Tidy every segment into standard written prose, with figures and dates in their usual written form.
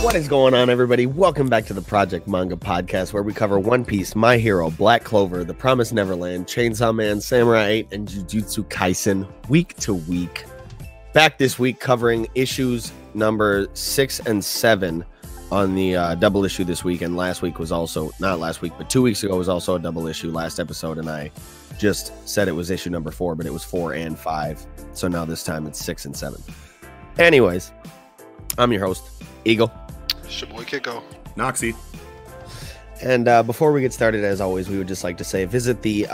What is going on, everybody? Welcome back to the Project Manga Podcast, where we cover One Piece, My Hero, Black Clover, The Promised Neverland, Chainsaw Man, Samurai 8, and Jujutsu Kaisen week to week. Back this week covering issues number 6 and 7 on the double issue this week, and last week was also, not last week, but 2 weeks ago was also a double issue last episode, and I just said it was issue number 4, but it was 4 and 5, so now this time it's 6 and 7. Anyways, I'm your host, Eagle. Shaboy Kiko. Noxie. And before we get started, as always, we would just like to say visit the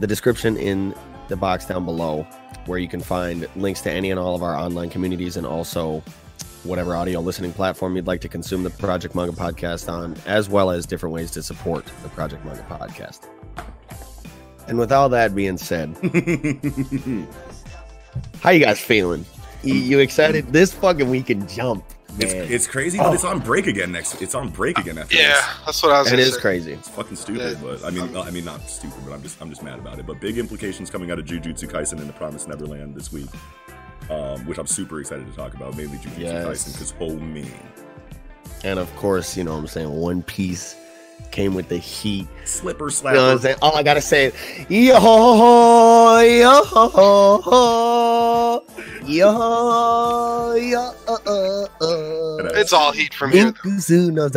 description in the box down below, where you can find links to any and all of our online communities, and also whatever audio listening platform you'd like to consume the Project Manga Podcast on, as well as different ways to support the Project Manga Podcast. And with all that being said, how you guys feeling? You excited? This fucking week can jump. It's crazy, but it's on break again next. It's on break again after. Yeah, this. That's what I was. It is crazy. It's fucking stupid, but I mean, not stupid, but I'm just mad about it. But big implications coming out of Jujutsu Kaisen and The Promised Neverland this week, which I'm super excited to talk about. Mainly Jujutsu Kaisen, because oh man. And of course, you know what I'm saying, One Piece came with the heat. Slipper slapper. You know what I'm saying? All I gotta say is yo ho yo ho ho. It's all heat from here. Yeah, I didn't know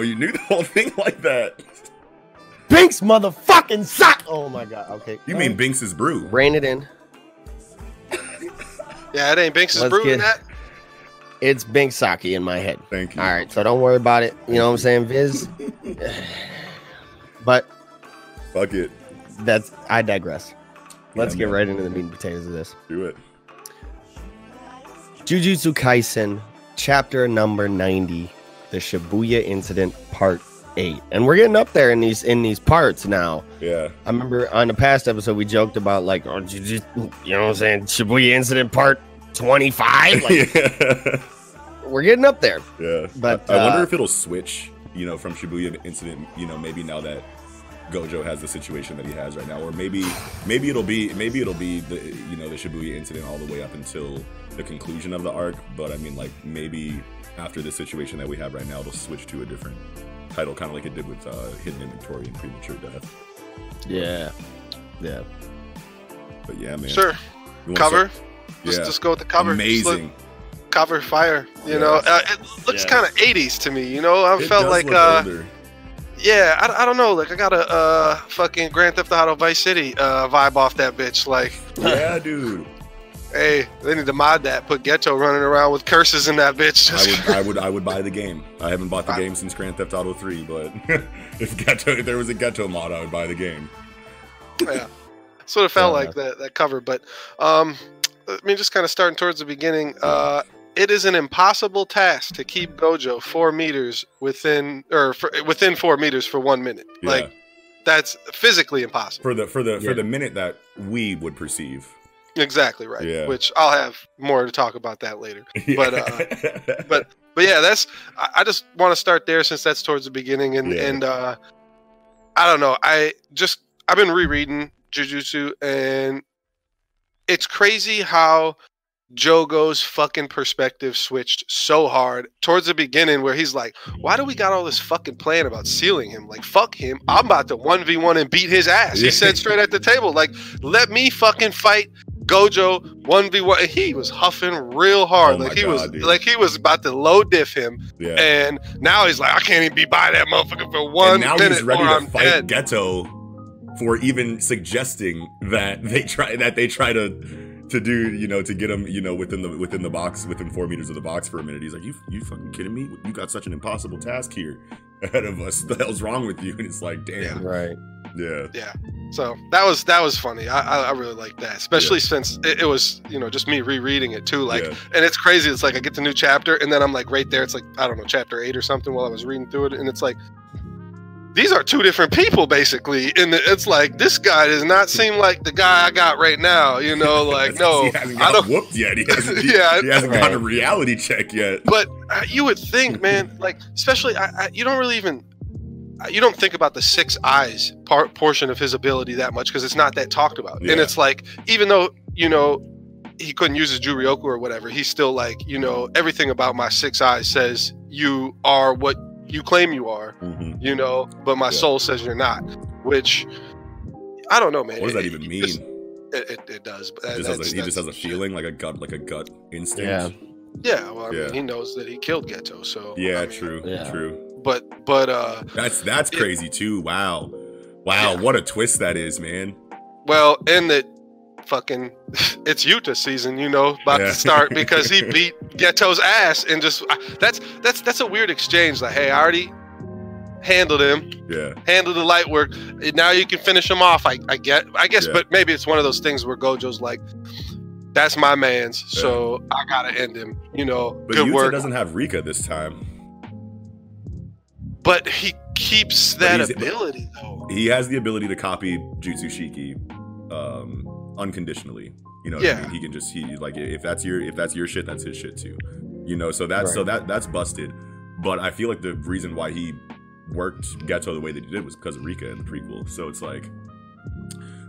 you knew the whole thing like that. Binks motherfucking sock. Oh my god. Okay. You mean Binks's brew? Rain it in. Yeah, it ain't Binks's brew in that. It's Bink Saki in my head. Thank you. All right, so don't worry about it. You know what I'm saying, Viz? But fuck it. That's I digress. Let's get right into the meat and potatoes of this. Do it. Jujutsu Kaisen, chapter number 90, the Shibuya Incident, part 8. And we're getting up there in these parts now. Yeah. I remember on the past episode we joked about like, oh, you know what I'm saying, Shibuya Incident, part 25. Like, yeah. We're getting up there. Yeah, but I wonder if it'll switch, you know, from Shibuya Incident, you know, maybe now that Gojo has the situation that he has right now, or maybe it'll be the, you know, the Shibuya Incident all the way up until the conclusion of the arc. But I mean, like, maybe after the situation that we have right now, it'll switch to a different title, kind of like it did with Hidden Inventory and Premature Death. Yeah. But yeah, man. Sure. Cover. Just go with the cover. Amazing. Cover fire. You know, it looks kind of 80s to me. You know, I felt like, I don't know. Like, I got a fucking Grand Theft Auto Vice City vibe off that bitch. Like, yeah, dude. Hey, they need to mod that. Put Geto running around with curses in that bitch. I would buy the game. I haven't bought the game since Grand Theft Auto 3, but if there was a Geto mod, I would buy the game. Yeah, sort of felt like that cover, but. I mean, just kind of starting towards the beginning. It is an impossible task to keep Gojo 4 meters within 4 meters for 1 minute. Yeah. Like, that's physically impossible for the minute that we would perceive. Exactly right. Yeah. Which I'll have more to talk about that later. Yeah. But yeah, that's. I just want to start there since that's towards the beginning, and I don't know. I've been rereading Jujutsu and. It's crazy how Jogo's fucking perspective switched so hard towards the beginning where he's like, why do we got all this fucking plan about sealing him? Like, fuck him. I'm about to 1v1 and beat his ass. He said straight at the table, like, let me fucking fight Gojo 1v1. He was huffing real hard. He was about to low diff him. Yeah. And now he's like, I can't even be by that motherfucker for 1 minute. And now he's ready to fight Geto. For even suggesting that they try to do, you know, to get him, you know, within the box, within 4 meters of the box for a minute. He's like, you fucking kidding me? You got such an impossible task here ahead of us. What the hell's wrong with you? And it's like, damn. Yeah. Right. Yeah. Yeah. So that was funny. I really liked that, especially since it was, you know, just me rereading it too. Like, and it's crazy. It's like I get the new chapter and then I'm like right there. It's like, I don't know, chapter 8 or something while I was reading through it, and it's like. these are two different people, basically. And it's like, this guy does not seem like the guy I got right now, you know, like, no. He hasn't got whooped yet. He hasn't, he hasn't got a reality check yet. But you would think, man, like, especially, you don't really even, you don't think about the 6 eyes portion of his ability that much because it's not that talked about. Yeah. And it's like, even though, you know, he couldn't use his Juryoku or whatever, he's still like, you know, everything about my 6 eyes says you are what you claim you are, you know, but my soul says you're not, which I don't know, man. What does that even mean? Just, it does. But that, he just has a feeling, like a gut instinct. Yeah. Yeah. Well, I mean, he knows that he killed Geto, so. Yeah. I mean, true. Yeah. True. But that's crazy too. Wow. Wow. Yeah. What a twist that is, man. Well, and that fucking it's Yuta season, you know, about to start because he beat Geto's ass and just that's a weird exchange. Like, hey, I already handled him. Yeah. Handled the light work. Now you can finish him off. I guess, but maybe it's one of those things where Gojo's like, that's my man's, so I gotta end him. You know, but good Yuta work. Doesn't have Rika this time. But he keeps that ability though. He has the ability to copy Jutsu Shiki unconditionally. You know, what I mean? He can just like if that's your shit, that's his shit too. You know, so that's busted. But I feel like the reason why he worked Geto the way that he did was because of Rika in the prequel. So it's like,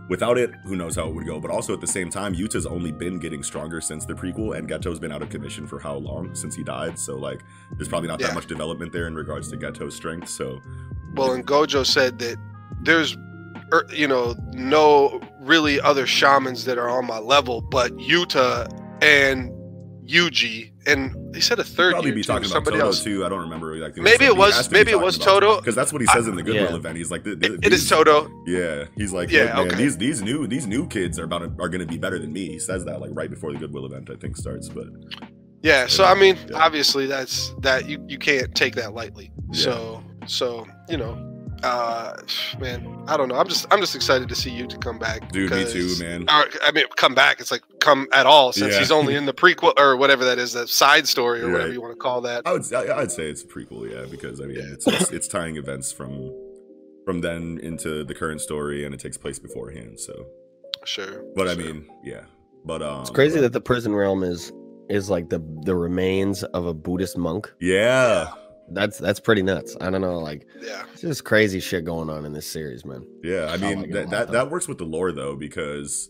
without it, who knows how it would go. But also at the same time, Yuta's only been getting stronger since the prequel, and Geto's been out of commission for how long since he died. So like, there's probably not that much development there in regards to Geto's strength. So, well, and Gojo said that there's, you know, no really other shamans that are on my level, but Yuta and Yuji, and he said a third. Probably be talking about Toto too. I don't remember. Like, maybe it was Toto, because that's what he says in the Goodwill event. He's like, it is Toto. Yeah, he's like, yeah, man, these new kids are going to be better than me. He says that like right before the Goodwill event, I think, starts. But yeah, so I mean, obviously that's that you can't take that lightly. Yeah. So you know, man, I don't know. I'm just excited to see Yuta come back. Dude, me too, man. I mean, come back. It's like, come at all, since he's only in the prequel or whatever that is, that side story or whatever you want to call that. I'd say it's a prequel, because I mean it's tying events from then into the current story, and it takes place beforehand, so sure. But I mean, but it's crazy that the prison realm is like the remains of a Buddhist monk. Yeah. That's pretty nuts. I don't know, like, it's just crazy shit going on in this series, man. Yeah, I mean, that works with the lore though, because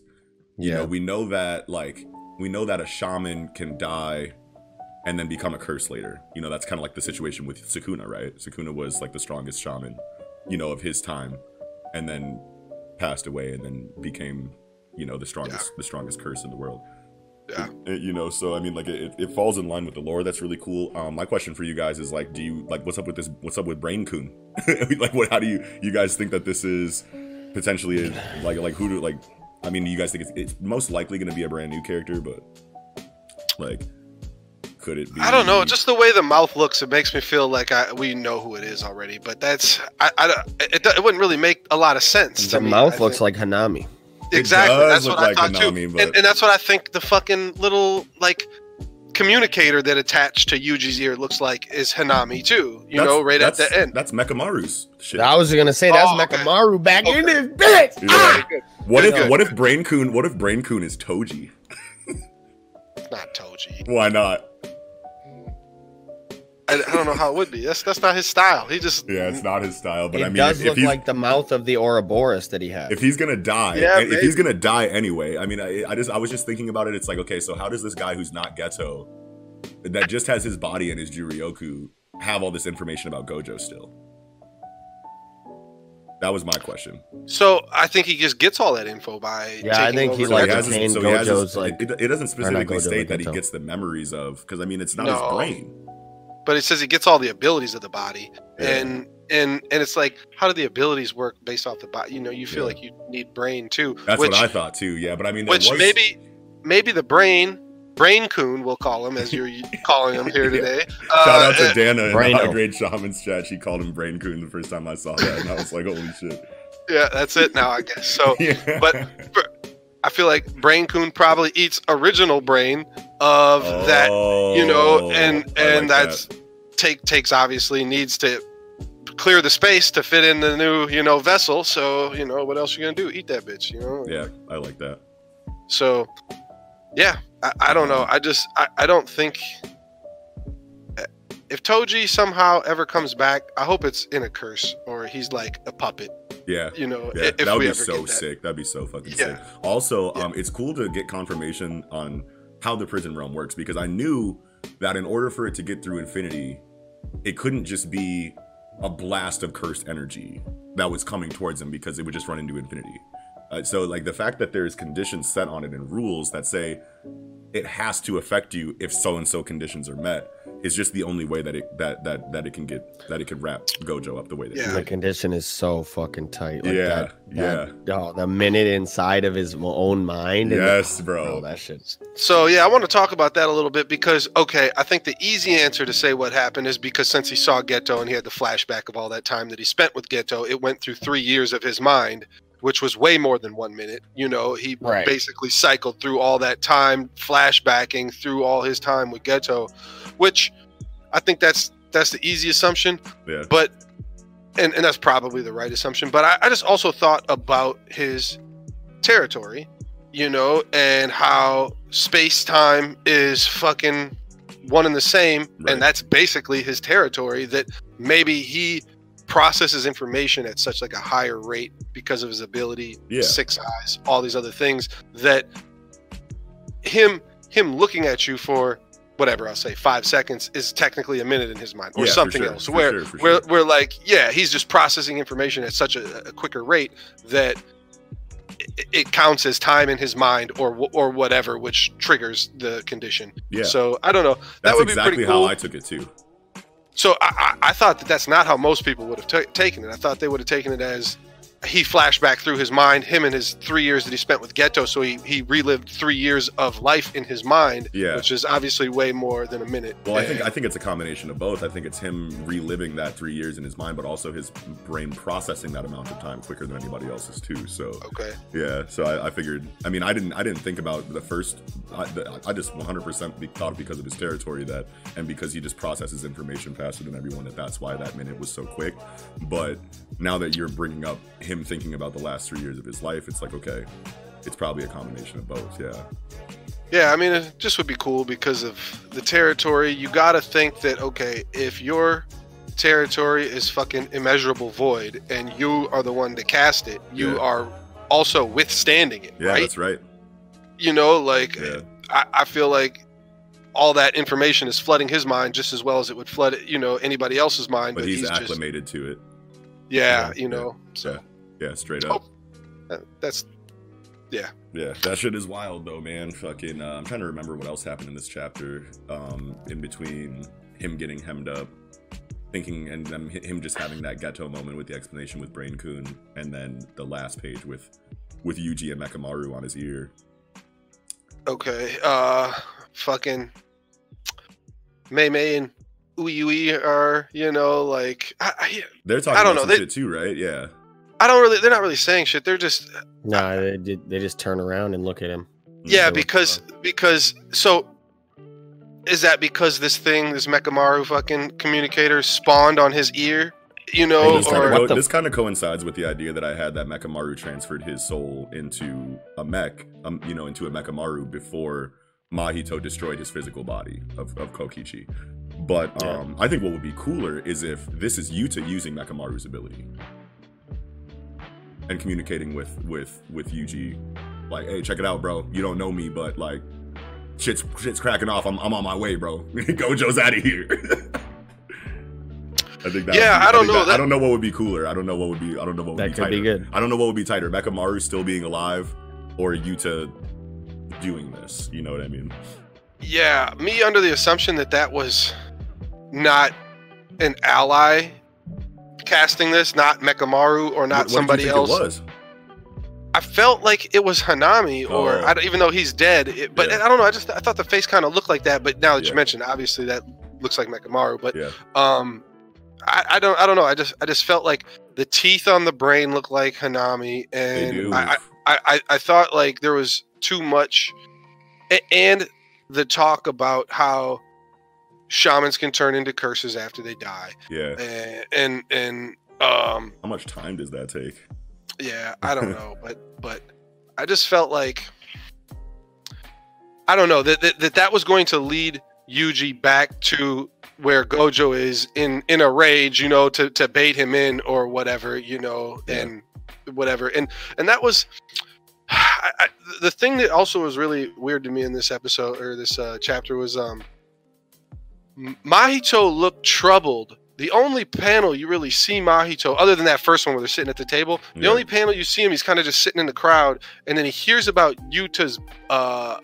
you know, we know that a shaman can die and then become a curse later. You know, that's kind of like the situation with Sukuna, right? Sukuna was like the strongest shaman, you know, of his time, and then passed away and then became, you know, the strongest curse in the world. Yeah. You know, so I mean, like, it falls in line with the lore. That's really cool. My question for you guys is, like, do you like what's up with Braincun? Like, how do you guys think that this is potentially I mean, you guys think it's most likely going to be a brand new character, but like, could it be? I don't know. Just the way the mouth looks, it makes me feel like we know who it is already, but that's it wouldn't really make a lot of sense. The mouth looks like Hanami. Exactly. That's what I thought too, and that's what I think the fucking little like communicator that attached to Yuji's ear looks like is Hanami too. You know, right at the end. That's Mechamaru's shit. I was gonna say that's Mechamaru back in his bitch. What if Braincun? What if Braincun is Toji? It's not Toji. Why not? I don't know how it would be. That's not his style. He just it's not his style. But I mean, it does look like the mouth of the Ouroboros that he has. If he's gonna die, if he's gonna die anyway, I mean, I was just thinking about it. It's like, okay, so how does this guy who's not Geto, that just has his body and his Juryoku, have all this information about Gojo still? That was my question. So I think he just gets all that info by. Yeah, I think he like obtained Gojo's like. It doesn't specifically state that he gets the memories of, because I mean, it's not his brain. But it says he gets all the abilities of the body, and it's like, how do the abilities work based off the body? You know, you feel like you need brain too. That's what I thought too. Yeah, but I mean, maybe the Braincun, we'll call him, as you're calling him here today. Shout out to Dana in the High Grade Shaman's chat. She called him Braincun the first time I saw that, and I was like, holy shit. Yeah, that's it now, I guess. So, I feel like Braincun probably eats original brain of that, you know, and like takes obviously needs to clear the space to fit in the new, you know, vessel. So, you know, what else are you going to do? Eat that bitch, you know? Yeah, I like that. So, yeah, I don't know. I don't think... If Toji somehow ever comes back, I hope it's in a curse or he's like a puppet. Yeah. You know, yeah. If that would be so sick. That'd be so fucking sick. Also, it's cool to get confirmation on how the prison realm works, because I knew that in order for it to get through infinity, it couldn't just be a blast of cursed energy that was coming towards him, because it would just run into infinity. So like the fact that there's conditions set on it and rules that say it has to affect you if so-and-so conditions are met is just the only way that it can wrap Gojo up the way that it. The condition is so fucking tight. Like oh, the minute inside of his own mind. Yes, bro. That shit. So yeah, I want to talk about that a little bit, because okay, I think the easy answer to say what happened is because since he saw Geto and he had the flashback of all that time that he spent with Geto, it went through 3 years of his mind, which was way more than 1 minute. You know, he basically cycled through all that time, flashbacking through all his time with Geto, which I think that's the easy assumption. Yeah. But, and that's probably the right assumption, but I just also thought about his territory, you know, and how space-time is fucking one and the same. Right. And that's basically his territory, that maybe he processes information at such like a higher rate because of his ability, six eyes, all these other things, that him looking at you for whatever, I'll say 5 seconds is technically a minute in his mind, or something else, where like, yeah, he's just processing information at such a quicker rate that it counts as time in his mind or whatever, which triggers the condition. Yeah. So I don't know. That would be pretty cool. That's exactly how I took it too. So I thought that that's not how most people would have taken it. I thought they would have taken it as he flashed back through his mind, him and his 3 years that he spent with Geto. So he relived 3 years of life in his mind, which is obviously way more than a minute. Well, I think it's a combination of both. I think it's him reliving that 3 years in his mind, but also his brain processing that amount of time quicker than anybody else's too. So so I figured. I mean, I didn't think about the first. I just 100% thought because of his territory that, and because he just processes information faster than everyone, that's why that minute was so quick. But now that you're bringing up him thinking about the last 3 years of his life, it's like, okay, it's probably a combination of both. Yeah I mean, it just would be cool because of the territory. You gotta think that, okay, if your territory is fucking immeasurable void and you are the one to cast it, you are also withstanding it. Yeah, right? That's right. You know, like I feel like all that information is flooding his mind just as well as it would flood, you know, anybody else's mind, but he's acclimated to it. You know, so yeah, straight up. Oh, that's that shit is wild though, man. Fucking I'm trying to remember what else happened in this chapter, in between him getting hemmed up, thinking, and him just having that Geto moment with the explanation with Brain Coon, and then the last page with Yuji and Mechamaru on his ear. Okay, fucking Mei and Uyui are, you know, like they're talking about some shit too, right? Yeah, they're not really saying shit. They're just they just turn around and look at him. Yeah, because so is that because this Mechamaru fucking communicator spawned on his ear? You know, this kind of coincides with the idea that I had that Mechamaru transferred his soul into a mech, you know, into a Mechamaru before Mahito destroyed his physical body of Kokichi. But I think what would be cooler is if this is Yuta using Mechamaru's ability and communicating with Yuji, like, hey, check it out, bro. You don't know me, but like, shit's cracking off. I'm on my way, bro. Gojo's out of here. I think that. Yeah, I don't know what would be cooler. I don't know what would be. I don't know what would be tighter. That could be good. I don't know what would be tighter: Mechamaru still being alive, or Yuta doing this. You know what I mean? Yeah, me under the assumption that was not an ally casting this, not Mechamaru or not somebody else. What did you think it was? I felt like it was Hanami, or even though he's dead. I don't know. I thought the face kind of looked like that. But now that you mentioned, obviously that looks like Mechamaru. But I don't know. I just felt like the teeth on the brain looked like Hanami, and I thought like there was too much, and the talk about how shamans can turn into curses after they die. Yeah. And how much time does that take? Yeah, I don't know, but I just felt like, I don't know, that was going to lead Yuji back to where Gojo is in a rage, you know, to bait him in or whatever, you know, and whatever. And that was the thing that also was really weird to me in this episode or this chapter was Mahito looked troubled. The only panel you really see Mahito, other than that first one where they're sitting at the table, the only panel you see him, he's kind of just sitting in the crowd, and then he hears about Yuta's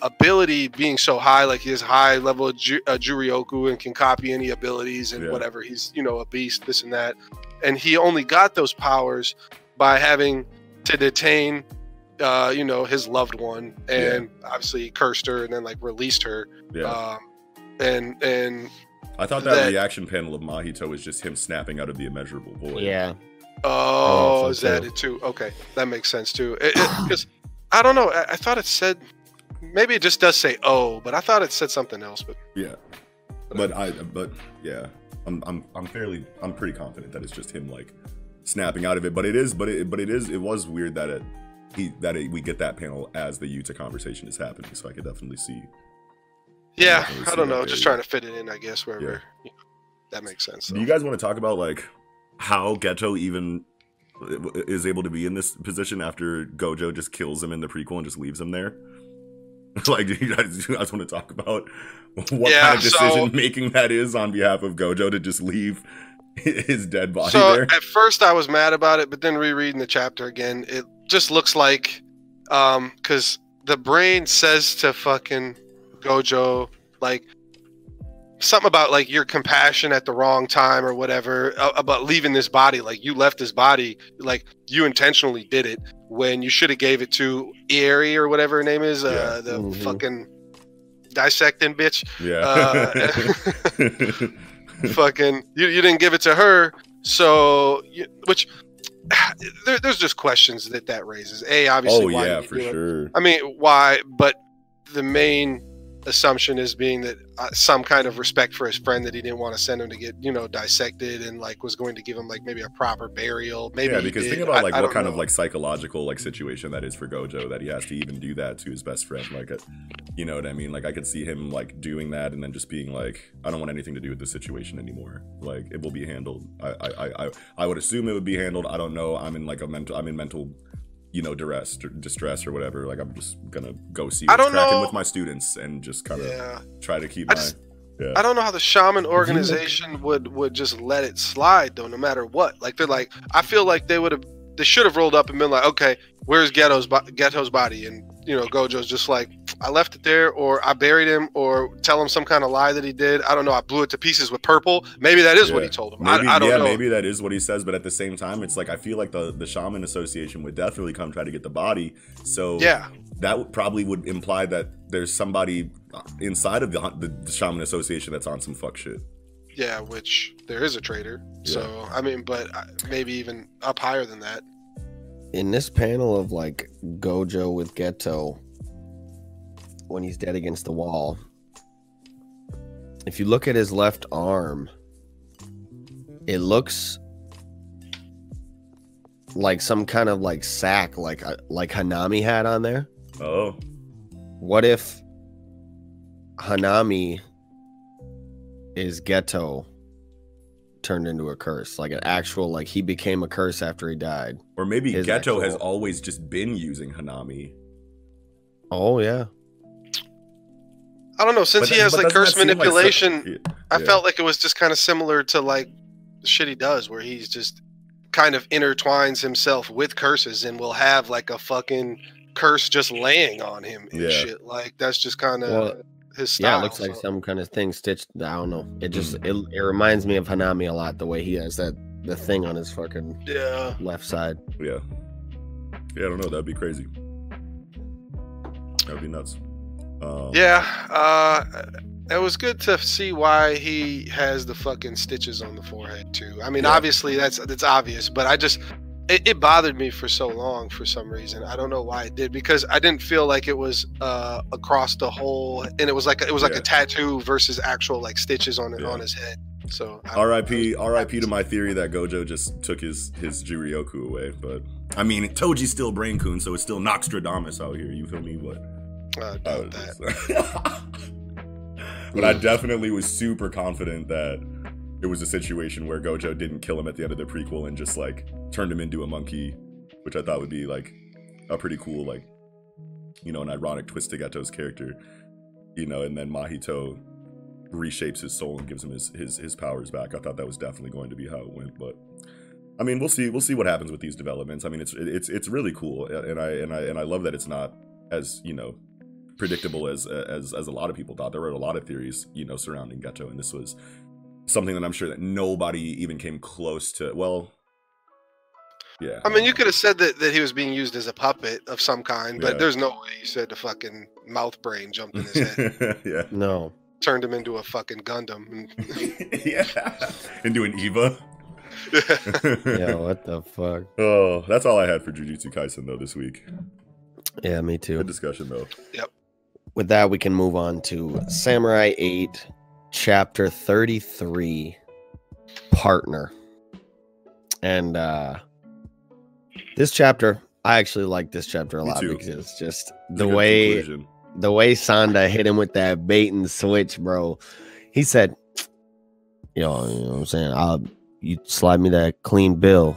ability being so high, like his high level of Juryoku and can copy any abilities and whatever. He's, you know, a beast, this and that. And he only got those powers by having to detain, you know, his loved one, and obviously he cursed her and then like released her. Yeah. And I thought that reaction panel of Mahito was just him snapping out of the immeasurable void. Yeah. Oh, is that it too? Okay, that makes sense too. Because I don't know. I thought it said, maybe it just does say "oh," but I thought it said something else. But yeah, but yeah, I'm pretty confident that it's just him like snapping out of it. But it was weird that we get that panel as the Yuta conversation is happening. So I could definitely see. Yeah, I don't know. Just trying to fit it in, I guess, wherever you know, that makes sense. Though. Do you guys want to talk about like how Geto even is able to be in this position after Gojo just kills him in the prequel and just leaves him there? Like, do you guys want to talk about what kind of decision-making that is on behalf of Gojo to just leave his dead body there? At first I was mad about it, but then rereading the chapter again, it just looks like because the brain says to fucking Gojo like something about like your compassion at the wrong time or whatever, about leaving this body, like you left this body, like you intentionally did it when you should have gave it to Eerie or whatever her name is, the fucking dissecting bitch. Fucking you didn't give it to her, so which there's just questions that raises. A, obviously, why for sure. I mean, why? But the main assumption is being that some kind of respect for his friend, that he didn't want to send him to get, you know, dissected, and like was going to give him like maybe a proper burial. Maybe because think about like what kind of like psychological like situation that is for Gojo, that he has to even do that to his best friend. Like, you know what I mean? Like I could see him like doing that and then just being like, I don't want anything to do with this situation anymore. Like it will be handled. I would assume it would be handled. I don't know. I'm in mental you know, distress or whatever. Like, I'm just gonna go see what's cracking with my students and just kind of try to keep I don't know how the shaman organization would just let it slide, though, no matter what. Like, they're like, I feel like they should have rolled up and been like, okay, where's Geto's body? And, you know, Gojo's just like, I left it there, or I buried him, or tell him some kind of lie that he did. I don't know. I blew it to pieces with purple. Maybe that is what he told him. Maybe, I don't know. Maybe that is what he says. But at the same time, it's like, I feel like the shaman association would definitely come try to get the body. So that probably would imply that there's somebody inside of the shaman association that's on some fuck shit. Yeah, which there is a traitor. Yeah. So, I mean, but maybe even up higher than that. In this panel of like Gojo with Geto when he's dead against the wall, if you look at his left arm, it looks like some kind of like sack, like Hanami had on there. Oh, what if Hanami is Geto turned into a curse, like an actual, like he became a curse after he died? Or maybe Geto has always just been using Hanami. Oh yeah, I don't know, since he has like curse manipulation, I felt like it was just kind of similar to like the shit he does where he's just kind of intertwines himself with curses and will have like a fucking curse just laying on him and shit. Like that's just kind of his style. Yeah, it looks like some kind of thing stitched. I don't know. It just it reminds me of Hanami a lot, the way he has the thing on his fucking left side. Yeah. Yeah, I don't know. That'd be crazy. That'd be nuts. It was good to see why he has the fucking stitches on the forehead too. I mean, obviously that's obvious, but I just it bothered me for so long for some reason. I don't know why it did, because I didn't feel like it was across the whole, and it was like a tattoo versus actual like stitches on it on his head. So R.I.P. to my theory that Gojo just took his Jirioku away. But I mean, Toji's still Braincoon, so it's still Nostradamus out here. You feel me? What? But I definitely was super confident that it was a situation where Gojo didn't kill him at the end of the prequel and just like turned him into a monkey, which I thought would be like a pretty cool, like, you know, an ironic twist to Geto's character, you know. And then Mahito reshapes his soul and gives him his powers back. I thought that was definitely going to be how it went, but I mean, we'll see what happens with these developments. I mean, it's really cool, and I love that it's not as, you know, predictable as a lot of people thought. There were a lot of theories, you know, surrounding Geto, and this was something that I'm sure that nobody even came close to. Well, yeah. I mean, you could have said that he was being used as a puppet of some kind, but there's no way you said the fucking mouth brain jumped in his head. Yeah. No. Turned him into a fucking Gundam. Yeah. Into an Eva. Yeah, what the fuck? Oh, that's all I had for Jujutsu Kaisen though this week. Yeah, me too. Good discussion though. Yep. With that, we can move on to Samurai 8, Chapter 33, Partner. And this chapter, I actually like this chapter a lot because it's just the way Sanda hit him with that bait and switch, bro. He said, you know what I'm saying? You slide me that clean bill.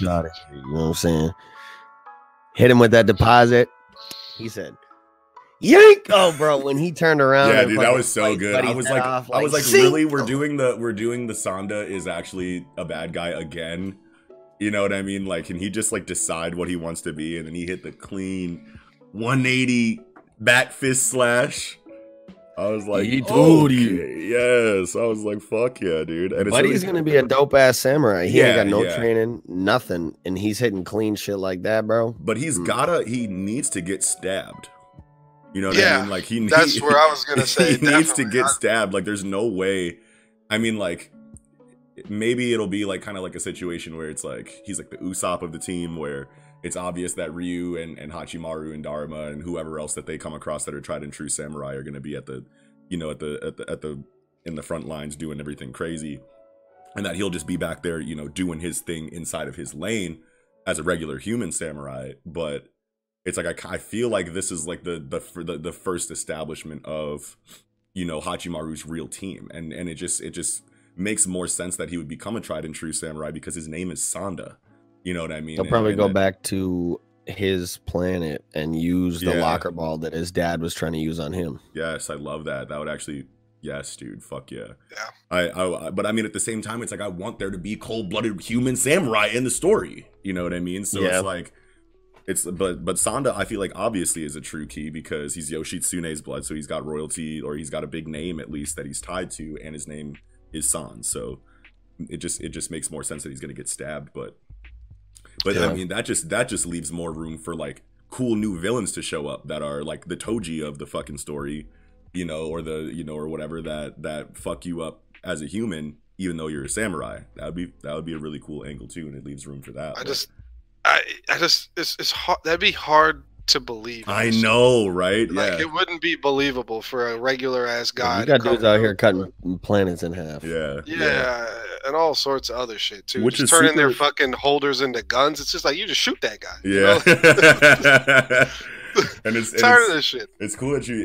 Got it. You know what I'm saying? Hit him with that deposit. He said, yank! Oh, bro, when he turned around. Yeah, dude, that was so good. I was like, really? We're doing the Sanda is actually a bad guy again. You know what I mean? Like, can he just like decide what he wants to be? And then he hit the clean 180 back fist slash. I was like, yes. I was like, fuck yeah, dude. And but he's gonna be a dope ass samurai. He ain't got no training, nothing, and he's hitting clean shit like that, bro. But he's he needs to get stabbed. You know what I mean? Like that's where I was gonna say. He needs to get stabbed. Like, there's no way. I mean, like, maybe it'll be like kind of like a situation where it's like he's like the Usopp of the team, where it's obvious that Ryu and Hachimaru and Daruma and whoever else that they come across that are tried and true samurai are going to be at the, you know, at the in the front lines doing everything crazy, and that he'll just be back there, you know, doing his thing inside of his lane as a regular human samurai. But it's like I feel like this is like the first establishment of, you know, Hachimaru's real team, and it just makes more sense that he would become a tried and true samurai because his name is Sanda. You know what I mean? He'll probably go back to his planet and use the locker ball that his dad was trying to use on him. Yes, I love that. That would actually, yes, dude, fuck yeah. Yeah. But I mean, at the same time, it's like I want there to be cold-blooded human samurai in the story. You know what I mean? So it's like, but Sanda, I feel like obviously is a true key because he's Yoshitsune's blood, so he's got royalty, or he's got a big name at least that he's tied to, and his name is San. So it just makes more sense that he's gonna get stabbed, But I mean, that just leaves more room for like cool new villains to show up that are like the Toji of the fucking story, you know, or the, you know, or whatever that fuck you up as a human, even though you're a samurai. That would be a really cool angle too, and it leaves room for that. It's hard. That'd be hard to believe. I know, right? Like, it wouldn't be believable for a regular ass guy. You got dudes out here cutting planets in half. Yeah. Yeah. And all sorts of other shit too. Which just is turning their fucking holders into guns. It's just like, you just shoot that guy. Yeah. You know? And it's tired of this shit. It's cool that you.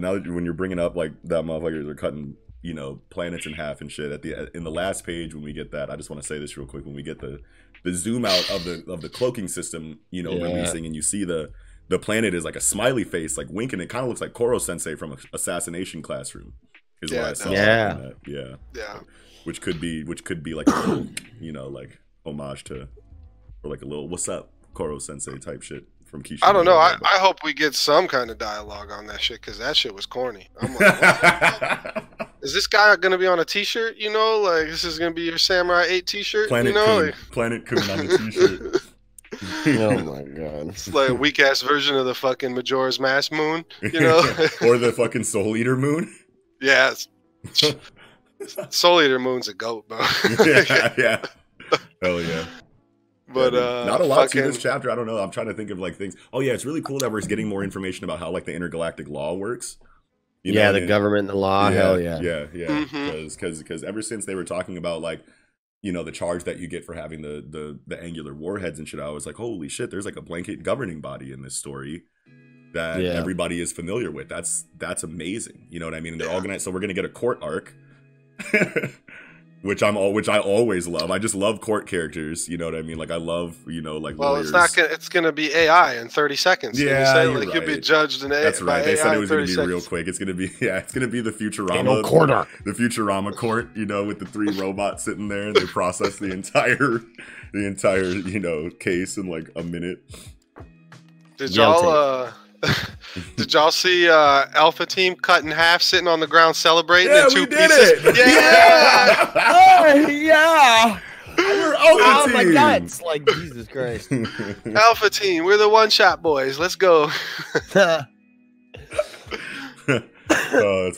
Now that when you're bringing up like that, motherfuckers are cutting, you know, planets in half and shit. In the last page when we get that, I just want to say this real quick. When we get the zoom out of the cloaking system, you know, releasing, and you see the planet is like a smiley face, like winking. It kind of looks like Koro Sensei from Assassination Classroom. Is what I saw. Yeah. Which could be like a little, you know, like homage to, or like a little "What's up, Koro Sensei" type shit from Kishin. I don't know. I hope we get some kind of dialogue on that shit, because that shit was corny. I'm like, is this guy gonna be on a T-shirt? You know, like, this is gonna be your Samurai 8 T-shirt. Planet, you know, Coon. Like... Planet Coon on the T-shirt. Oh my god! It's like a weak ass version of the fucking Majora's Mask moon, you know, or the fucking Soul Eater moon. Yeah. Soul Eater moon's a goat, bro. Yeah. Hell yeah. But not a lot to this chapter. I don't know. I'm trying to think of like things. Oh yeah, it's really cool that we're getting more information about how like the intergalactic law works. You know, the government, the law. Yeah, hell yeah. Yeah, yeah. Because ever since they were talking about like, you know, the charge that you get for having the angular warheads and shit, I was like, holy shit, there's like a blanket governing body in this story that everybody is familiar with. That's amazing. You know what I mean? And they're all gonna, so we're gonna get a court arc. Which I always love. I just love court characters. You know what I mean? Like I love, you know, like lawyers. Well, it's not. It's gonna be AI in 30 seconds. Yeah, you say, like, you'll be judged in AI. That's right. They said it was gonna be real quick. It's gonna be it's gonna be the Futurama court. The Futurama court. You know, with the three robots sitting there and they process the entire you know case in like a minute. Did y'all did y'all see Alpha Team cut in half, sitting on the ground celebrating in two pieces? Yeah, we did it! Yeah! Oh, yeah! We're Alpha Team! Oh, my God. It's like, Jesus Christ. Alpha Team, we're the one-shot boys. Let's go. Oh, that's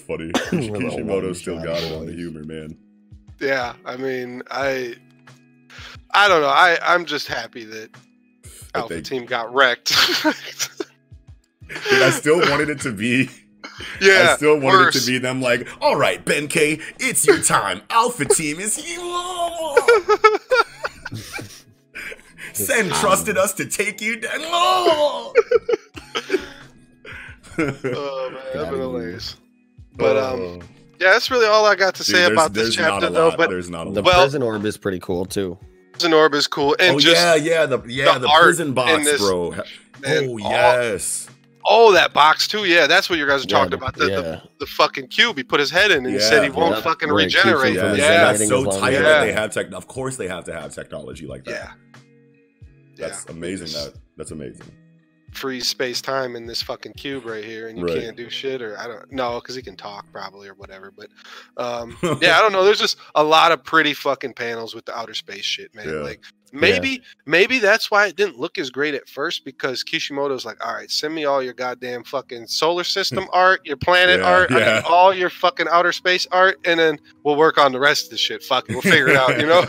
funny. Kishimoto still got it on the humor, man. Yeah, I mean, I don't know. I'm just happy that Alpha Team got wrecked. Dude, I still wanted it to be. Yeah, I still wanted it to be them. Like, all right, Ben K, it's your time. Alpha Team is you. Sen trusted us to take you down. Oh man, that's hilarious. But yeah, that's really all I got to say about this chapter, though. But there's not a lot. The prison orb is pretty cool too. Prison orb is cool, and the prison box, bro. Man, oh yes. Oh, that box too. Yeah, that's what you guys are talking about. The fucking cube he put his head in, and he said he won't fucking regenerate. That's so tight that they have tech. Of course, they have to have technology like that. Yeah, that's amazing. That's amazing. Freeze space time in this fucking cube right here, and you can't do shit. Or I don't know, because he can talk probably or whatever. But yeah, I don't know. There's just a lot of pretty fucking panels with the outer space shit, man. Yeah. Like. Maybe that's why it didn't look as great at first, because Kishimoto's like, all right, send me all your goddamn fucking solar system art, your planet art, I mean, all your fucking outer space art, and then we'll work on the rest of the shit. Fuck it, we'll figure it out, you know?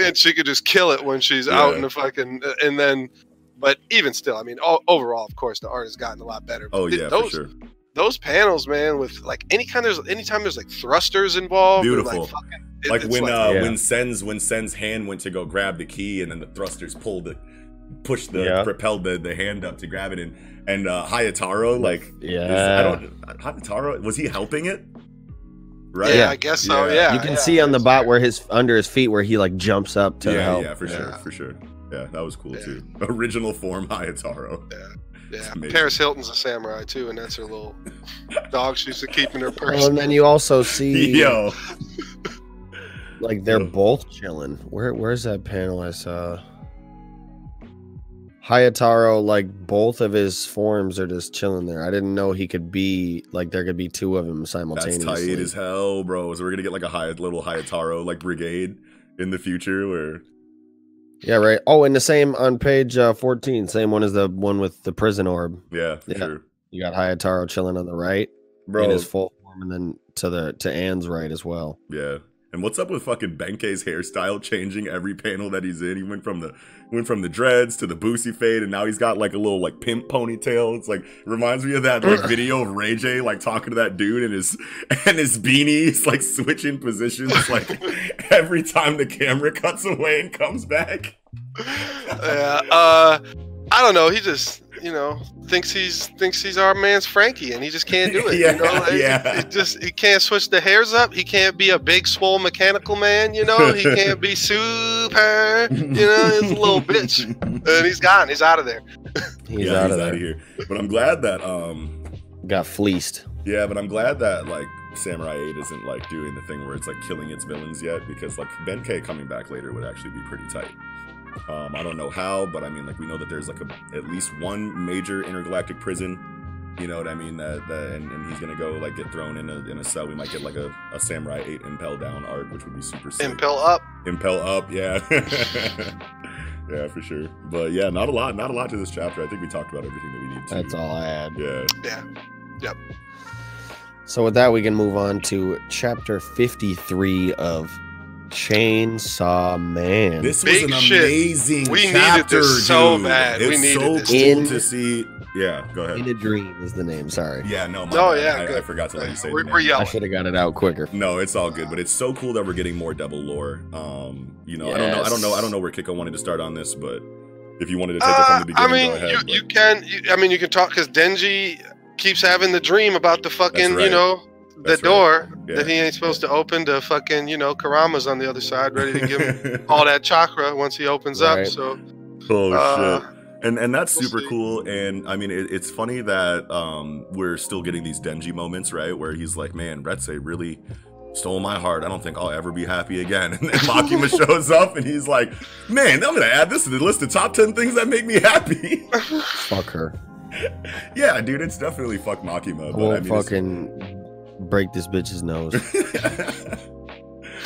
And she could just kill it when she's out in the fucking, and then, but even still, I mean, overall, of course, the art has gotten a lot better. But for sure. Those panels, man, with like anytime there's like thrusters involved. Beautiful. Like, fucking, when Sen's hand went to go grab the key, and then the thrusters propelled the hand up to grab it, and Hayataro Hayataro, was he helping it? Right? Yeah, I guess so. Yeah. You can see on the bot where his under his feet where he like jumps up to help. Yeah, for sure. Yeah, that was cool too. Original form Hayataro. Yeah. Yeah, Paris Hilton's a samurai too, and that's her little dog she used to keep in her purse. Well, and then you also see, like they're both chilling. Where's that panel I saw? Hayataro, like both of his forms are just chilling there. I didn't know he could be like there could be two of them simultaneously. That's tight as hell, bro. So we're gonna get like a little Hayataro like brigade in the future where. Yeah, right. Oh, and the same on page 14, same one as the one with the prison orb. Yeah, sure. You got Hayataro chilling on the right, bro, in his full form, and then to Anne's right as well. Yeah. And what's up with fucking Benkei's hairstyle changing every panel that he's in? He went from the dreads to the boosy fade, and now he's got like a little like pimp ponytail. It's like reminds me of that like video of Ray J like talking to that dude and his beanies like switching positions like every time the camera cuts away and comes back. Yeah, I don't know. He just, you know, thinks he's our man's Frankie, and he just can't do it. Yeah, you know, like, he can't switch the hairs up. He can't be a big, swole mechanical man. You know, he can't be super. You know, he's a little bitch, and he's gone. He's out of there. He's out of here. But I'm glad that got fleeced. Yeah, but I'm glad that like Samurai 8 isn't like doing the thing where it's like killing its villains yet, because like Benkei coming back later would actually be pretty tight. I don't know how, but I mean, like we know that there's like at least one major intergalactic prison. You know what I mean? And he's gonna go like get thrown in a cell. We might get like a Samurai 8 Impel Down arc, which would be super sick. Impel up, yeah, yeah, for sure. But yeah, not a lot to this chapter. I think we talked about everything that we need to. That's all I had. Yeah. Yep. So with that, we can move on to chapter 53 of Chainsaw Man. This was an amazing chapter. We needed this so bad. It's so cool to see. Yeah, go ahead. In a Dream is the name. Sorry. Yeah, no. Oh, yeah. I forgot to let you say that. I should have got it out quicker. No, it's all good. But it's so cool that we're getting more double lore. You know, I don't know where Kiko wanted to start on this, but if you wanted to take it from the beginning, go ahead. You can talk because Denji keeps having the dream about the fucking, the door that he ain't supposed to open. The fucking, Kurama's on the other side, ready to give him all that chakra once he opens up. So. Oh shit. And that's super cool. And I mean, it's funny that we're still getting these Denji moments, right? Where he's like, man, Retsei really stole my heart. I don't think I'll ever be happy again. And then Makima shows up and he's like, man, I'm going to add this to the list of top 10 things that make me happy. Fuck her. Yeah, dude, it's definitely fuck Makima. But I mean, fucking break this bitch's nose.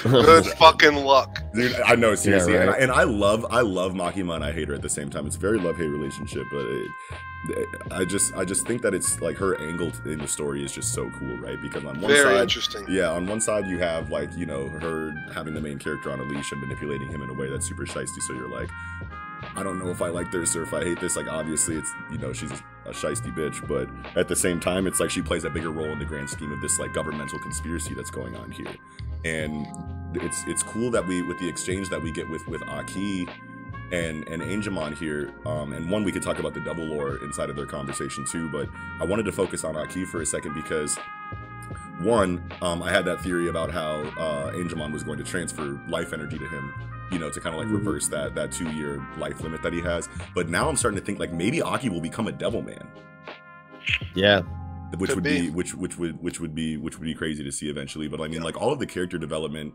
Good fucking luck, dude. I know, seriously. Yeah, right? And I love Makima and I hate her at the same time. It's a very love-hate relationship, but I just think that it's like her angle in the story is just so cool, right? Because on one side, interesting. Yeah, on one side you have like her having the main character on a leash and manipulating him in a way that's super sheisty. So you're like, I don't know if I like this or if I hate this. Like obviously, it's she's a sheisty bitch, but at the same time, it's like she plays a bigger role in the grand scheme of this like governmental conspiracy that's going on here. And it's cool that with the exchange that we get with Aki and Angemon here, and we could talk about the double lore inside of their conversation too, but I wanted to focus on Aki for a second because one, I had that theory about how Angemon was going to transfer life energy to him, to kind of like reverse that 2-year life limit that he has. But now I'm starting to think like maybe Aki will become a devil man. Yeah. Which would be crazy to see eventually, but I mean, like all of the character development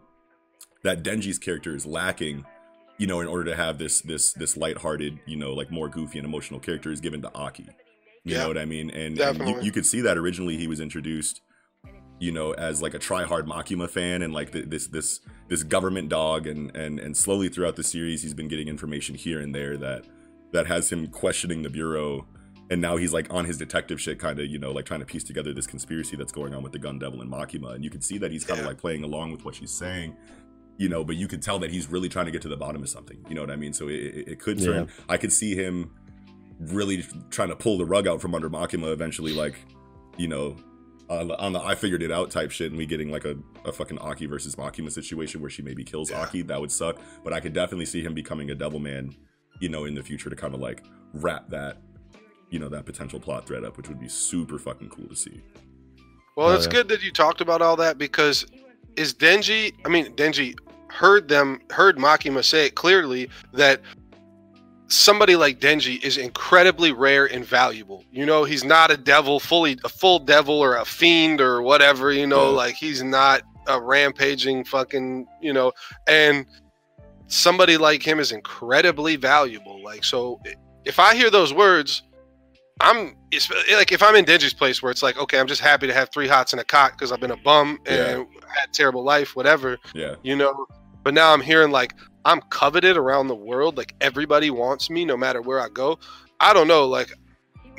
that Denji's character is lacking, in order to have this lighthearted, like more goofy and emotional character is given to Aki. You know what I mean? And you could see that originally he was introduced, as like a try-hard Makima fan and like this government dog, and slowly throughout the series he's been getting information here and there that has him questioning the bureau. And now he's like on his detective shit, kind of, like trying to piece together this conspiracy that's going on with the Gun Devil and Makima. And you can see that he's kind of like playing along with what she's saying, but you can tell that he's really trying to get to the bottom of something. You know what I mean? So it could turn. Yeah. I could see him really trying to pull the rug out from under Makima eventually, like, on the I figured it out type shit, and we getting like a fucking Aki versus Makima situation where she maybe kills Aki. That would suck. But I could definitely see him becoming a devil man, in the future to kind of like wrap that, that potential plot thread up, which would be super fucking cool to see. Well, it's good that you talked about all that, because Denji heard Makima say it clearly that somebody like Denji is incredibly rare and valuable. He's not a devil, a full devil or a fiend or whatever, like he's not a rampaging fucking, and somebody like him is incredibly valuable. Like, so if I hear those words, if I'm in Denji's place where it's like, okay, I'm just happy to have 3 hots and a cock because I've been a bum and had a terrible life, whatever. Yeah. But now I'm hearing like I'm coveted around the world, like everybody wants me no matter where I go. I don't know, like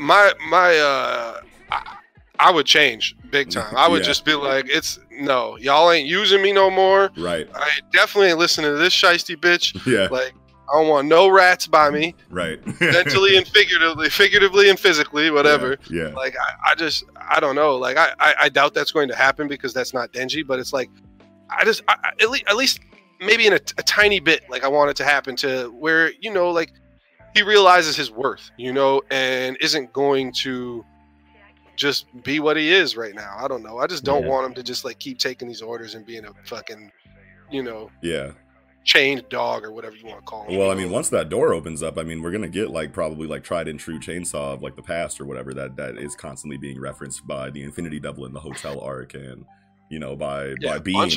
I would change big time. I would just be like, no, y'all ain't using me no more. Right. I definitely ain't listening to this shiesty bitch. Yeah. Like, I don't want no rats by me. Right. Mentally and figuratively and physically, whatever. Yeah. Like, I don't know. Like, I doubt that's going to happen because that's not Denji. But it's like, at least maybe in a tiny bit, like I want it to happen to where, like he realizes his worth, and isn't going to just be what he is right now. I don't know. I just don't want him to just like keep taking these orders and being a fucking, chained dog or whatever you want to call it. Well, I mean, once that door opens up, I mean, we're gonna get like probably like tried and true Chainsaw of like the past or whatever that is constantly being referenced by the Infinity Devil in the hotel arc, and by Beam,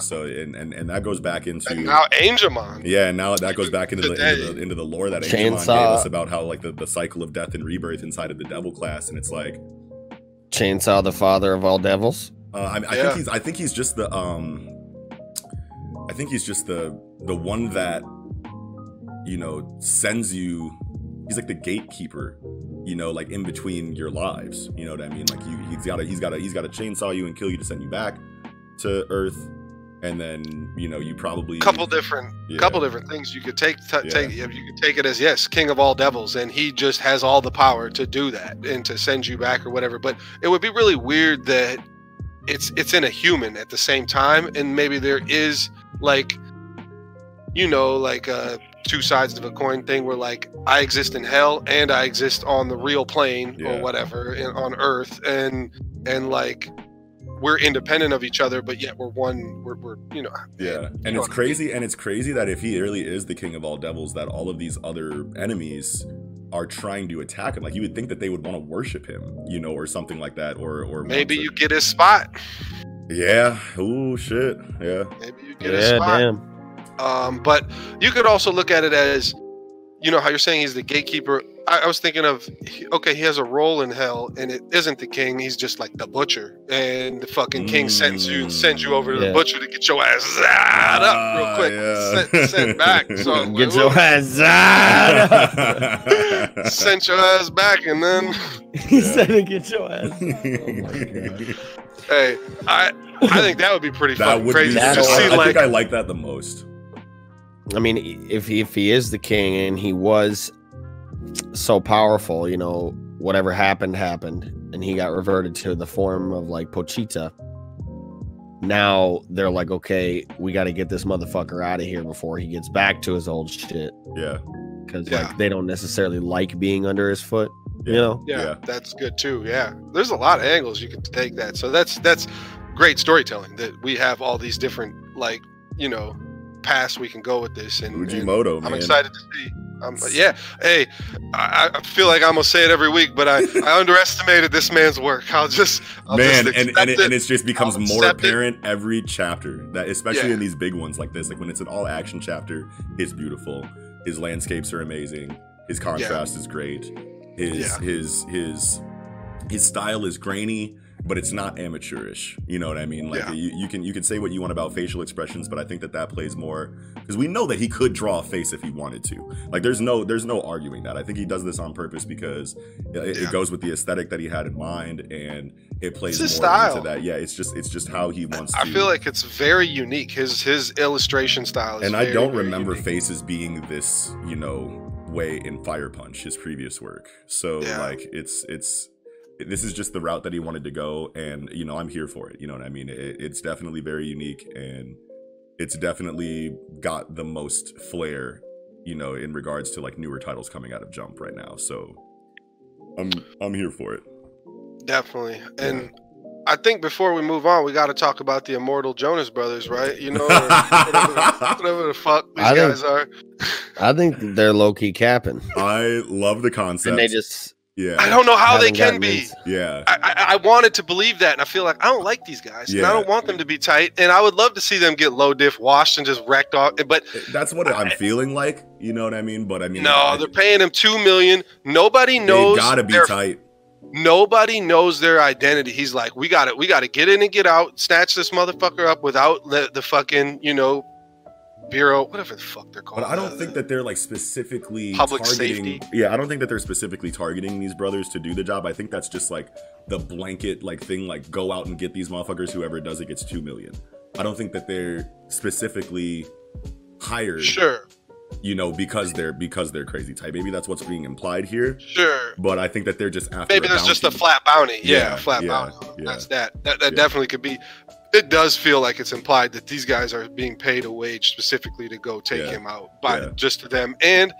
So and that goes back into and now Angemon. Yeah, and now that goes back into the lore that Angemon gave us about how like the cycle of death and rebirth inside of the Devil class, and it's like Chainsaw, the father of all devils. I think he's just the I think he's just the one that, sends you. He's like the gatekeeper, like in between your lives. You know what I mean? Like he's gotta chainsaw you and kill you to send you back to Earth. and then you know you probably couple different things you could take. You could take it as yes, king of all devils, and he just has all the power to do that and to send you back or whatever. But it would be really weird that it's in a human at the same time, and maybe there is like two sides of a coin thing where like I exist in hell and I exist on the real plane or whatever on Earth, and like we're independent of each other, but yet we're one. We're you know. Yeah, and it's crazy. And it's crazy that if he really is the king of all devils, that all of these other enemies are trying to attack him. Like you would think that they would want to worship him, you know, or something like that, or maybe you get his spot. Yeah. Oh shit. Yeah. Maybe you get his spot. Damn. But you could also look at it as, you know, how you're saying he's the gatekeeper. I was thinking of, okay, he has a role in hell, and it isn't the king. He's just like the butcher, and the fucking king sends you over to the butcher to get your ass up real quick, sent back. So get your ass up, sent your ass back, and then he said to get your ass. Oh my god. Hey, I think that would be pretty fucking crazy. I think I like that the most. I mean, if he is the king and he was so powerful, you know, whatever happened, and he got reverted to the form of like Pochita. Now they're like, okay, we got to get this motherfucker out of here before he gets back to his old shit. Yeah, because like they don't necessarily like being under his foot. Yeah. You know? Yeah, that's good too. Yeah, there's a lot of angles you could take that. So that's great storytelling that we have all these different like paths we can go with this. And Ujimoto, and I'm excited to see. Hey, I feel like I'm gonna say it every week, but I underestimated this man's work. It just becomes more apparent every chapter. That especially in these big ones like this, like when it's an all action chapter, it's beautiful. His landscapes are amazing. His contrast is great. His style is grainy, but it's not amateurish. You know what I mean? Like you can say what you want about facial expressions, but I think that plays more because we know that he could draw a face if he wanted to. Like there's no arguing that. I think he does this on purpose because it goes with the aesthetic that he had in mind, and it plays more style into that. Yeah, it's just how he wants. I feel like it's very unique. His illustration style is. And I don't remember faces being this, way in Fire Punch, his previous work. So like this is just the route that he wanted to go, and I'm here for it. You know what I mean? It's definitely very unique, and it's definitely got the most flair, in regards to like newer titles coming out of Jump right now. So I'm here for it. Definitely. And I think before we move on, we got to talk about the immortal Jonas Brothers, right? Whatever the fuck these guys are. I think they're low-key capping. I love the concept. And they just... Yeah. I don't know how they can be. Yeah. I wanted to believe that, and I feel like I don't like these guys. Yeah. And I don't want them to be tight, and I would love to see them get low diff washed and just wrecked off. But that's what I'm feeling like. You know what I mean? But I mean, no, they're paying him $2 million. Nobody knows. They gotta be tight. Nobody knows their identity. He's like, we got to get in and get out, snatch this motherfucker up without the fucking bureau, whatever the fuck they're called. But I don't think that they're like specifically public safety. Yeah, I don't think that they're specifically targeting these brothers to do the job. I think that's just like the blanket like thing, like go out and get these motherfuckers. Whoever does it gets $2 million. I don't think that they're specifically hired. Sure. Because they're crazy type. Maybe that's what's being implied here. Sure. But I think that they're just after. Maybe there's just a flat bounty. Yeah, bounty. Yeah. That's that. That definitely could be. It does feel like it's implied that these guys are being paid a wage specifically to go take him out by just to them. And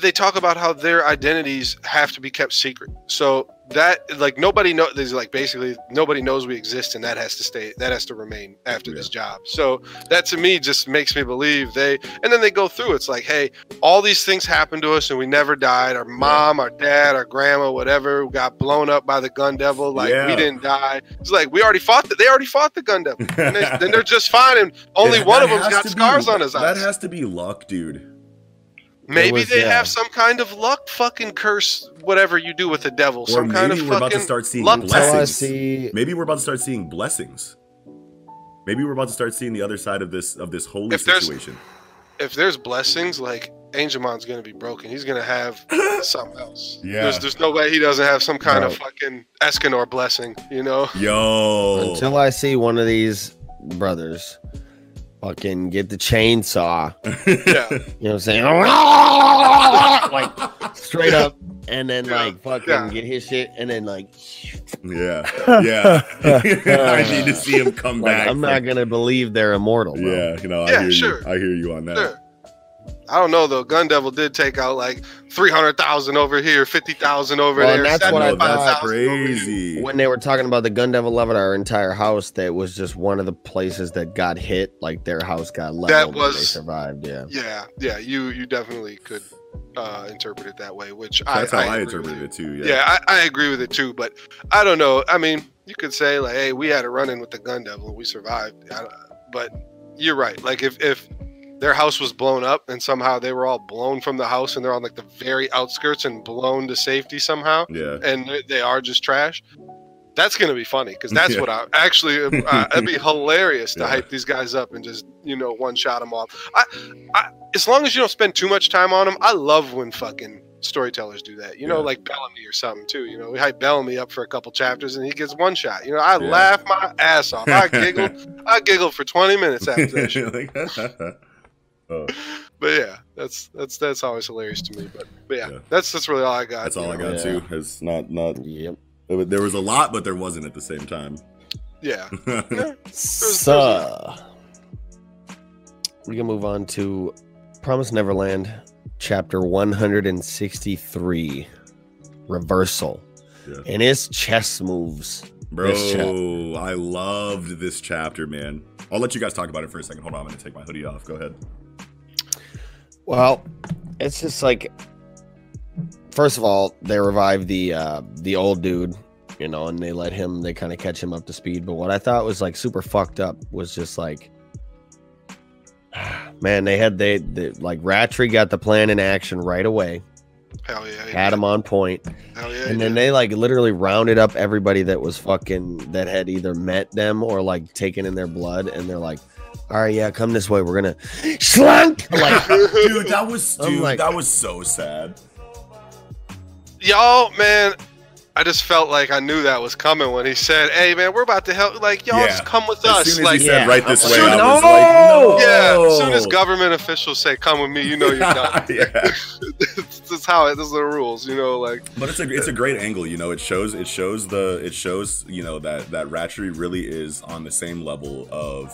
they talk about how their identities have to be kept secret. So that like nobody knows. There's like basically nobody knows we exist, and that has to stay. That has to remain after this job. So that to me just makes me believe they. And then they go through. It's like, hey, all these things happened to us, and we never died. Our mom, our dad, our grandma, whatever, got blown up by the gun devil. Like we didn't die. It's like we already fought. They already fought the gun devil. And then they're just fine. And only one of them's got scars on his eyes. That has to be luck, dude. Maybe they have some kind of luck, fucking curse, whatever you do with the devil. Or some kind of fucking about to start seeing luck blessings. Maybe we're about to start seeing blessings. Maybe we're about to start seeing the other side of this holy situation. If there's blessings, like Angelmon's gonna be broken. He's gonna have something else. Yeah. There's no way he doesn't have some kind of fucking Escanor blessing. Yo. Until I see one of these brothers fucking get the chainsaw. Yeah. You know what I'm saying? Like straight up, and then like fucking get his shit, and then like I need to see him come like, back. I'm not gonna believe they're immortal, bro. Yeah, you know, I hear you. I hear you on that. Sure. I don't know though. Gun Devil did take out like 300,000 over here, 50,000 over there. And that's what I thought. Crazy. When they were talking about the Gun Devil leveled our entire house, that was just one of the places that got hit. Like their house got leveled. That was, and they survived. Yeah. Yeah. Yeah. You definitely could interpret it that way, which that's how I interpreted it too. Yeah. Yeah, I agree with it too. But I don't know. I mean, you could say like, "Hey, we had a run in with the Gun Devil, and we survived." But you're right. Like if their house was blown up and somehow they were all blown from the house and they're on like the very outskirts and blown to safety somehow. Yeah. And they are just trash. That's going to be funny because that's what I actually, it'd be hilarious to hype these guys up and just, you know, one shot them off. As long as you don't spend too much time on them, I love when fucking storytellers do that, you know, like Bellamy or something too. You know, we hype Bellamy up for a couple chapters and he gets one shot. You know, I laugh my ass off. I giggle for 20 minutes after that shit. Like, but yeah, that's always hilarious to me. But yeah, that's really all I got. That's all I got too. It's not. Yep. There was a lot, but there wasn't at the same time. Yeah. So we can move on to Promised Neverland, Chapter 163, Reversal, and his chess moves. Bro, I loved this chapter, man. I'll let you guys talk about it for a second. Hold on, I'm gonna take my hoodie off. Go ahead. Well, it's just like, first of all, they revive the old dude, you know, and they kind of catch him up to speed. But what I thought was like super fucked up was just like, man, they like Ratry got the plan in action right away. Hell yeah, had him on point. Hell yeah, and then they like literally rounded up everybody that was fucking, that had either met them or like taken in their blood, and they're like, all right, yeah, come this way. We're gonna slunk. Like, dude, that was so sad. Y'all, man, I just felt like I knew that was coming when he said, "Hey, man, we're about to help. Like, y'all just come with us." As soon as he said, "Right this way," I was like, "No." Yeah. As soon as government officials say, "Come with me," you know you're done. This is how this is the rules, you know. Like, but it's a great angle, you know. It shows you know that Ratry really is on the same level of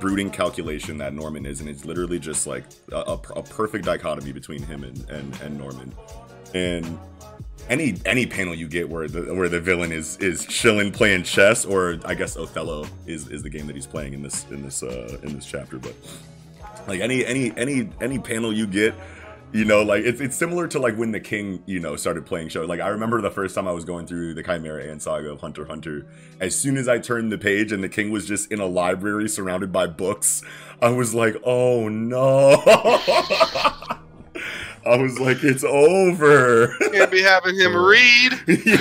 brooding calculation that Norman is, and it's literally just like a perfect dichotomy between him and Norman. And any panel you get where the villain is chilling playing chess, or I guess Othello is the game that he's playing in this chapter. But like any panel you get, you know, like it's similar to like when the king, you know, started playing shows. Like I remember the first time I was going through the Chimera Ant saga of Hunter x Hunter, as soon as I turned the page and the king was just in a library surrounded by books, I was like, oh no. I was like, it's over. Can't be having him read. Reading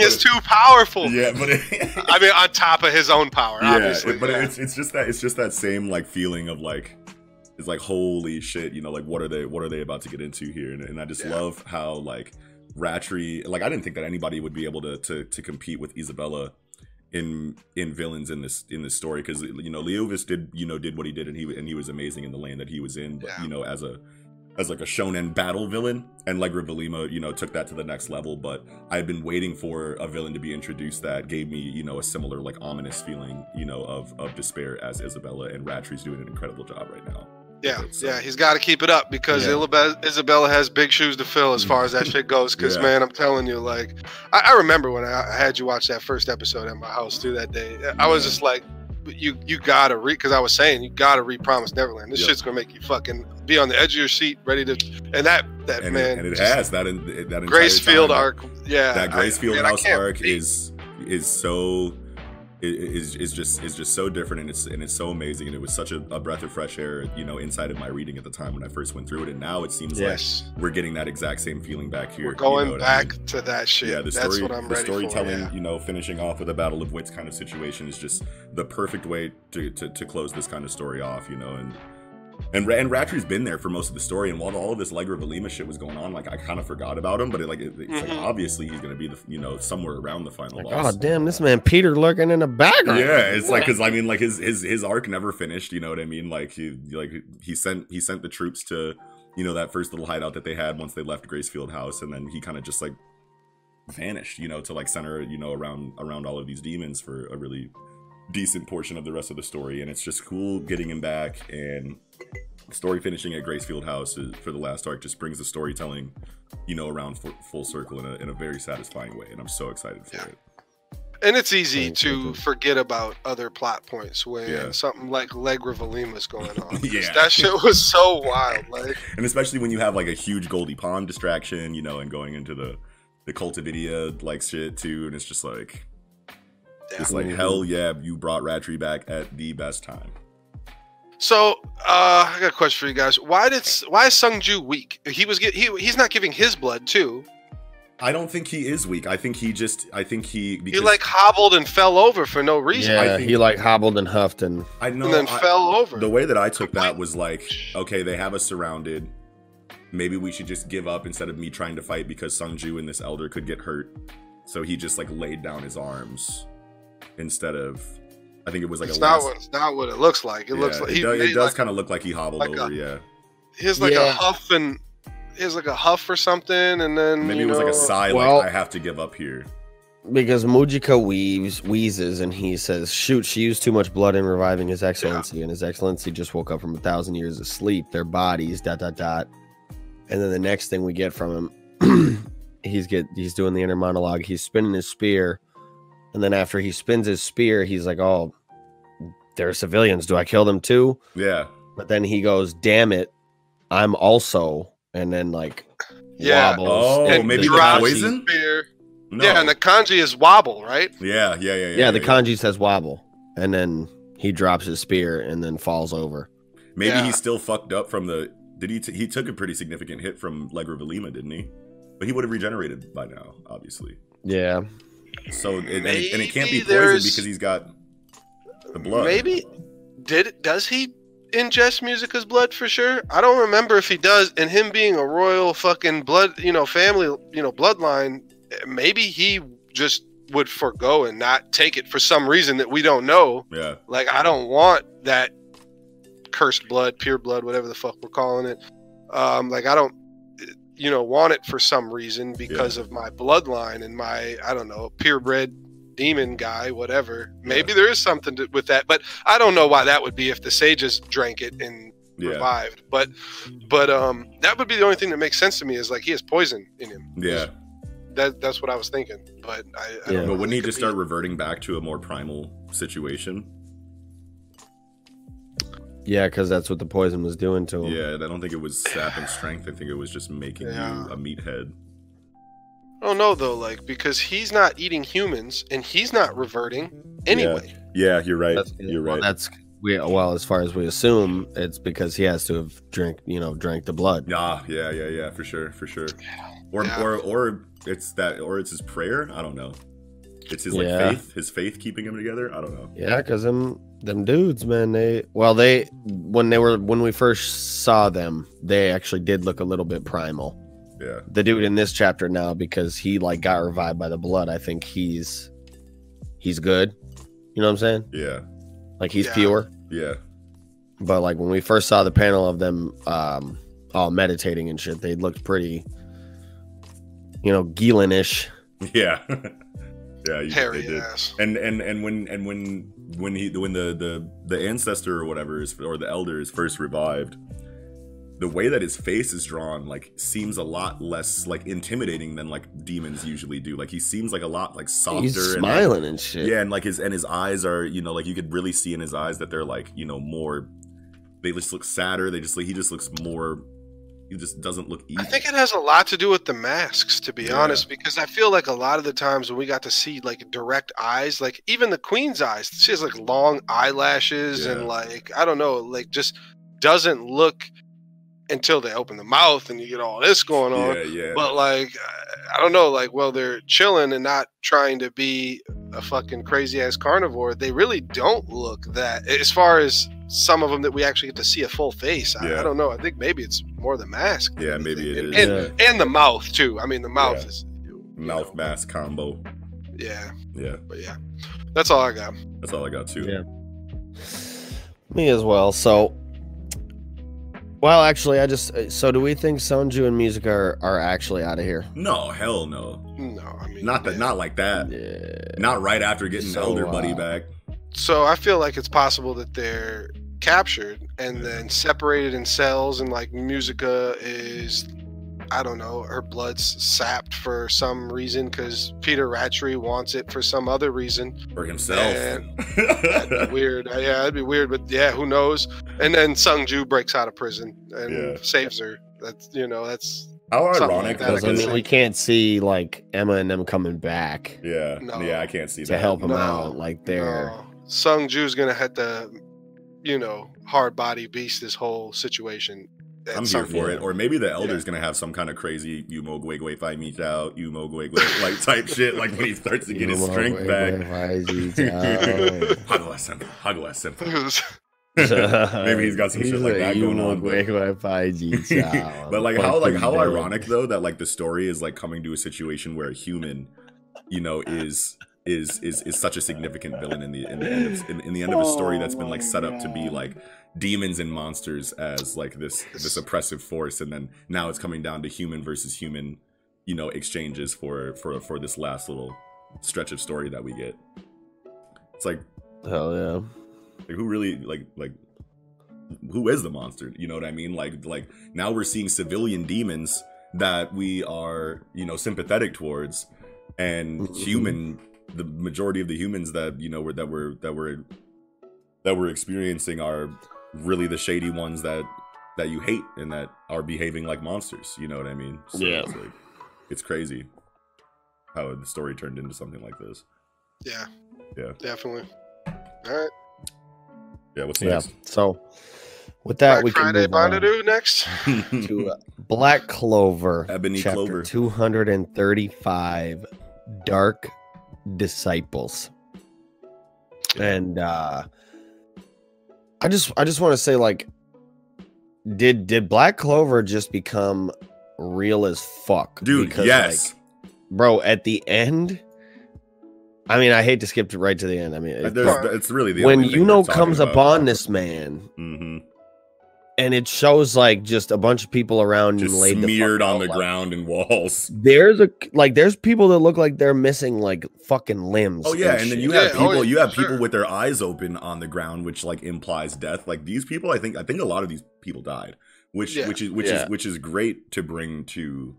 is too powerful. Yeah, but I mean, on top of his own power, obviously. But it's just that same like feeling of like, it's like, holy shit, you know, like what are they about to get into here? And I just love how like Ratry, like I didn't think that anybody would be able to compete with Isabella in villains in this story, because you know Leovis did what he did, and he was amazing in the lane that he was in. But you know, as like a shonen battle villain, and like Revelima, you know, took that to the next level. But I've been waiting for a villain to be introduced that gave me, you know, a similar like ominous feeling, you know, of despair as Isabella, and Ratry's doing an incredible job right now. Yeah, so, he's got to keep it up, because Isabella has big shoes to fill as far as that shit goes. Because man, I'm telling you, like, I remember when I had you watch that first episode at my house too that day. I was just like, you gotta read, because I was saying you gotta read Promised Neverland. This shit's gonna make you fucking be on the edge of your seat, ready to. And that and man, it has that Gracefield arc. Yeah, that Gracefield House arc is so. Is just so different, and it's so amazing, and it was such a breath of fresh air, you know, inside of my reading at the time when I first went through it. And now it seems like we're getting that exact same feeling back here. We're going back to that shit. Yeah, that's what I'm ready for. The storytelling, you know, finishing off with a battle of wits kind of situation is just the perfect way to close this kind of story off, you know. And And Ratry's been there for most of the story, and while all of this Legger Valima shit was going on, like, I kind of forgot about him, but it, like, it's like, obviously he's gonna be the, you know, somewhere around the final boss. Oh damn, this man Peter lurking in the background. Yeah, it's like, because I mean, like, his arc never finished. You know what I mean? Like he sent the troops to, you know, that first little hideout that they had once they left Gracefield House, and then he kind of just like vanished, you know, to like center, you know, around all of these demons for a really decent portion of the rest of the story. And it's just cool getting him back, and story finishing at Gracefield House for the last arc just brings the storytelling, you know, around full circle in a very satisfying way, and I'm so excited for it. And it's easy to forget about other plot points when something like Legra Valima's going on. That shit was so wild, like, and especially when you have like a huge Goldie Pond distraction, you know, and going into the Cult of Idia like shit too, and it's just like, it's like, hell yeah, you brought Ratry back at the best time. So I got a question for you guys. Why is Sonju weak? He's not giving his blood too. I don't think he is weak. I think he like hobbled and fell over for no reason. Yeah, I think he like hobbled and huffed and then fell over. The way that I took that was like, okay, they have us surrounded. Maybe we should just give up instead of me trying to fight, because Sonju and this elder could get hurt. So he just like laid down his arms instead of, I think it was like it's not what it looks like. It looks like it does like, kind of look like he hobbled like over. Here's like a huff, and here's like a huff or something, and then maybe it was like a sigh, like I have to give up here. Because Mujiko wheezes, and he says, "Shoot, she used too much blood in reviving His Excellency, and His Excellency just woke up from 1,000 years of sleep. Their bodies, ... And then the next thing we get from him, he's doing the inner monologue. He's spinning his spear. And then after he spins his spear, he's like, oh, they're civilians. Do I kill them too? Yeah. But then he goes, damn it, I'm also. And then like, wobbles. Oh, and maybe the poison? No. Yeah, and the kanji is wobble, right? Yeah, the kanji says wobble. And then he drops his spear and then falls over. Maybe he's still fucked up from the... He took a pretty significant hit from Legra Valima, didn't he? But he would have regenerated by now, obviously. Yeah. So it can't be poison because he's got the blood. Maybe does he ingest Musica's blood for sure? I don't remember if he does. And him being a royal fucking blood, you know, family, you know, bloodline, maybe he just would forgo and not take it for some reason that we don't know. Yeah. Like, I don't want that cursed blood, pure blood, whatever the fuck we're calling it. Like, I don't, you know, want it for some reason because of my bloodline and my, I don't know, purebred demon guy, whatever. Maybe there is something with that, but I don't know why that would be if the sages drank it and revived. But that would be the only thing that makes sense to me is like he has poison in him. Yeah, that's what I was thinking. But I don't know. But wouldn't he just start reverting back to a more primal situation? Yeah, because that's what the poison was doing to him. Yeah, I don't think it was sap and strength. I think it was just making you a meathead. I don't know, though, like, because he's not eating humans, and he's not reverting anyway. Yeah, you're right. You're right. Well, as far as we assume, it's because he has to have drank the blood. Yeah, for sure. Or it's that, or it's his prayer. I don't know. It's his like faith keeping him together. I don't know. Yeah, because them dudes, man, when we first saw them, they actually did look a little bit primal. Yeah. The dude in this chapter now, because he like got revived by the blood, I think he's good. You know what I'm saying? Yeah. Like he's pure. Yeah. But like when we first saw the panel of them all meditating and shit, they looked pretty, you know, Gielan-ish. Yeah. Yeah, hairy did. Ass. And when the ancestor or whatever or the elder is first revived, the way that his face is drawn like seems a lot less like intimidating than like demons usually do. Like he seems like a lot like softer. He's smiling and shit. Yeah, and like his eyes are, you know, like you could really see in his eyes that they're like, you know, more. They just look sadder. He just looks more. He just doesn't look evil. I think it has a lot to do with the masks, to be honest, because I feel like a lot of the times when we got to see like direct eyes, like even the queen's eyes, she has like long eyelashes and like, I don't know, like just doesn't look until they open the mouth and you get all this going on. Yeah. But like, I don't know, like, well, they're chilling and not trying to be a fucking crazy ass carnivore. They really don't look that, as far as some of them that we actually get to see a full face. I don't know. I think maybe it's more the mask. Yeah, maybe it is. And the mouth too. I mean, the mouth is mouth mask combo. Yeah. Yeah. But yeah, that's all I got. That's all I got too. Yeah. Me as well. So, well, actually, I just do we think Sonju and Mizuka are actually out of here? No, hell no. No, I mean, not that, not like that. Yeah. Not right after getting Elder Buddy back. So I feel like it's possible that they're captured and then separated in cells, and like Musica is, I don't know, her blood's sapped for some reason because Peter Ratry wants it for some other reason. For himself. And that'd be weird. Yeah, that'd be weird, but yeah, who knows? And then Sonju breaks out of prison and saves her. That's, you know, that's... How ironic! Like that, I mean, we can't see like Emma and them coming back. Yeah, yeah, I can't see that to help them out. Like they're Sungju's gonna have to, you know, hard body beast this whole situation. I'm here for it. Or maybe the Elder's gonna have some kind of crazy Umo Gwegwe fight meet out, Umo Gwegwe like type shit. Like when he starts to get his strength back. Hagakure. Maybe he's got some shit like that going on. But like how ironic though that like the story is like coming to a situation where a human, you know, is such a significant villain in the end of a story that's been like set up to be like demons and monsters as like this oppressive force, and then now it's coming down to human versus human, you know, exchanges for this last little stretch of story that we get. It's like, hell yeah. Like who really like who is the monster? You know what I mean? Like now we're seeing civilian demons that we are, you know, sympathetic towards, and the majority of the humans that, you know, that we're experiencing are really the shady ones that you hate and that are behaving like monsters. You know what I mean? So yeah, it's crazy how the story turned into something like this. Yeah. Yeah. Definitely. All right. Yeah, what's next? So with that, Black we can Friday move on to next to Black Clover, Ebony Chapter Clover, 235, Dark Disciples. And I just want to say, like, did Black Clover just become real as fuck, dude? Because, yes, like, bro, at the end. I mean, I hate to skip right to the end. I mean, it's really the when only Yuno comes upon this man, and it shows like just a bunch of people around just and laid smeared the on out, the like, ground and walls. There's people that look like they're missing like fucking limbs. Oh yeah, and then you have people with their eyes open on the ground, which like implies death. Like these people, I think a lot of these people died, which is great to bring to,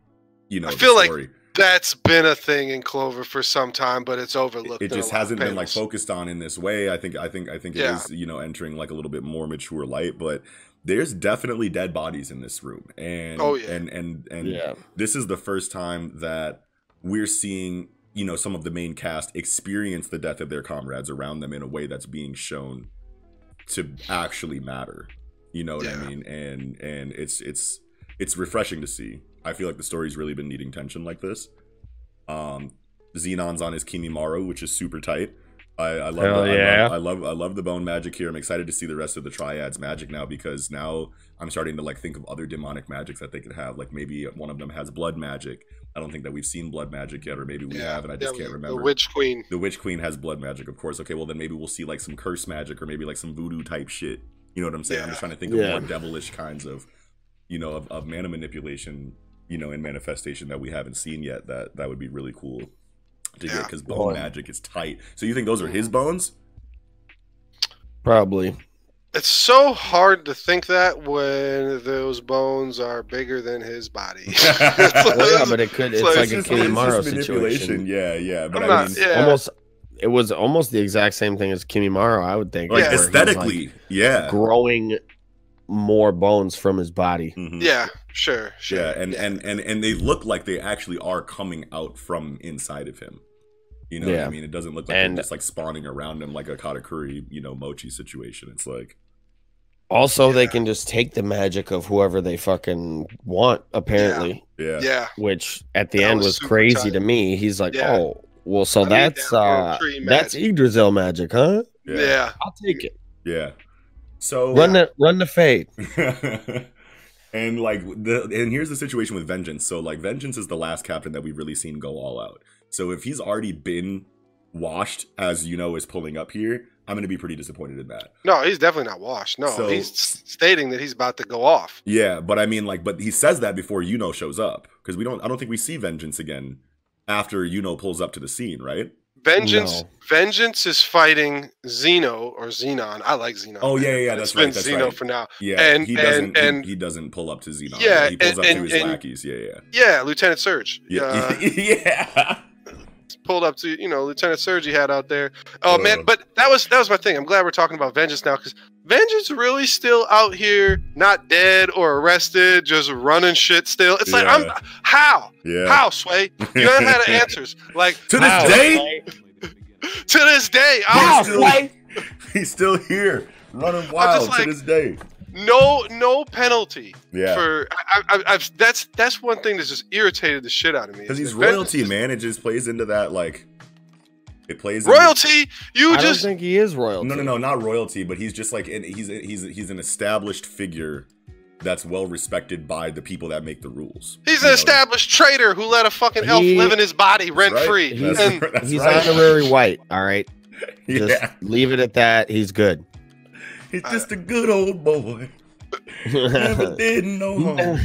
you know, the story. Like that's been a thing in Clover for some time, but it's overlooked. It just hasn't been like focused on in this way. I think it is, you know, entering like a little bit more mature light, but there's definitely dead bodies in this room. And this is the first time that we're seeing, you know, some of the main cast experience the death of their comrades around them in a way that's being shown to actually matter. You know what I mean? And it's refreshing to see. I feel like the story's really been needing tension like this. Zenon's on his Kimimaru, which is super tight. I love the bone magic here. I'm excited to see the rest of the triad's magic now, because now I'm starting to like think of other demonic magics that they could have. Like maybe one of them has blood magic. I don't think that we've seen blood magic yet, or maybe we have, and I just can't remember. The Witch Queen. The Witch Queen has blood magic, of course. Okay, well then maybe we'll see like some curse magic, or maybe like some voodoo type shit. You know what I'm saying? I'm just trying to think of more devilish kinds of, you know, of mana manipulation, you know, and manifestation that we haven't seen yet. That would be really cool to get, because bone magic is tight. So you think those are his bones? Probably. It's so hard to think that when those bones are bigger than his body. But it could. It's like a Kimimaro situation. Yeah. But it was almost the exact same thing as Kimimaro, I would think. Like aesthetically, growing more bones from his body. And they look like they actually are coming out from inside of him, you know what I mean? It doesn't look like they're just like spawning around him like a Katakuri, you know, mochi situation. It's like, also they can just take the magic of whoever they fucking want, apparently. Which at the end was crazy to me. He's like, oh well, so that's Yggdrasil magic, huh? I'll take it. So run the fade. And and here's the situation with Vengeance. So Vengeance is the last captain that we've really seen go all out. So if he's already been washed, as you know is pulling up here, I'm going to be pretty disappointed in that. No, he's definitely not washed. No, so, he's stating that he's about to go off. Yeah, but I mean, but he says that before Yuno shows up, because I don't think we see Vengeance again after Yuno pulls up to the scene, right? Vengeance is fighting Zeno or Zenon. I like Zenon. Oh yeah, yeah, that's right. That's Zeno for now. Yeah, and he doesn't pull up to Zenon. Yeah, he pulls up to his lackeys. Yeah, yeah. Yeah, Lieutenant Surge. Yeah, yeah. Pulled up to Lieutenant Surge he had out there. Oh man, but that was my thing. I'm glad we're talking about Vengeance now, because Vengeance really still out here, not dead or arrested, just running shit still. It's like, how Sway? You haven't had answers. Like to this day, he's still here, running wild to this day. No penalty. Yeah. For that's one thing that's just irritated the shit out of me. Because he's royalty, man. It just plays into that, it plays royalty. I don't think he is royalty. No, not royalty. But he's just he's an established figure that's well respected by the people that make the rules. He's an established traitor who let a fucking elf live in his body rent free. He's honorary white. All right, just leave it at that. He's good. He's just a good old boy. Never did no harm.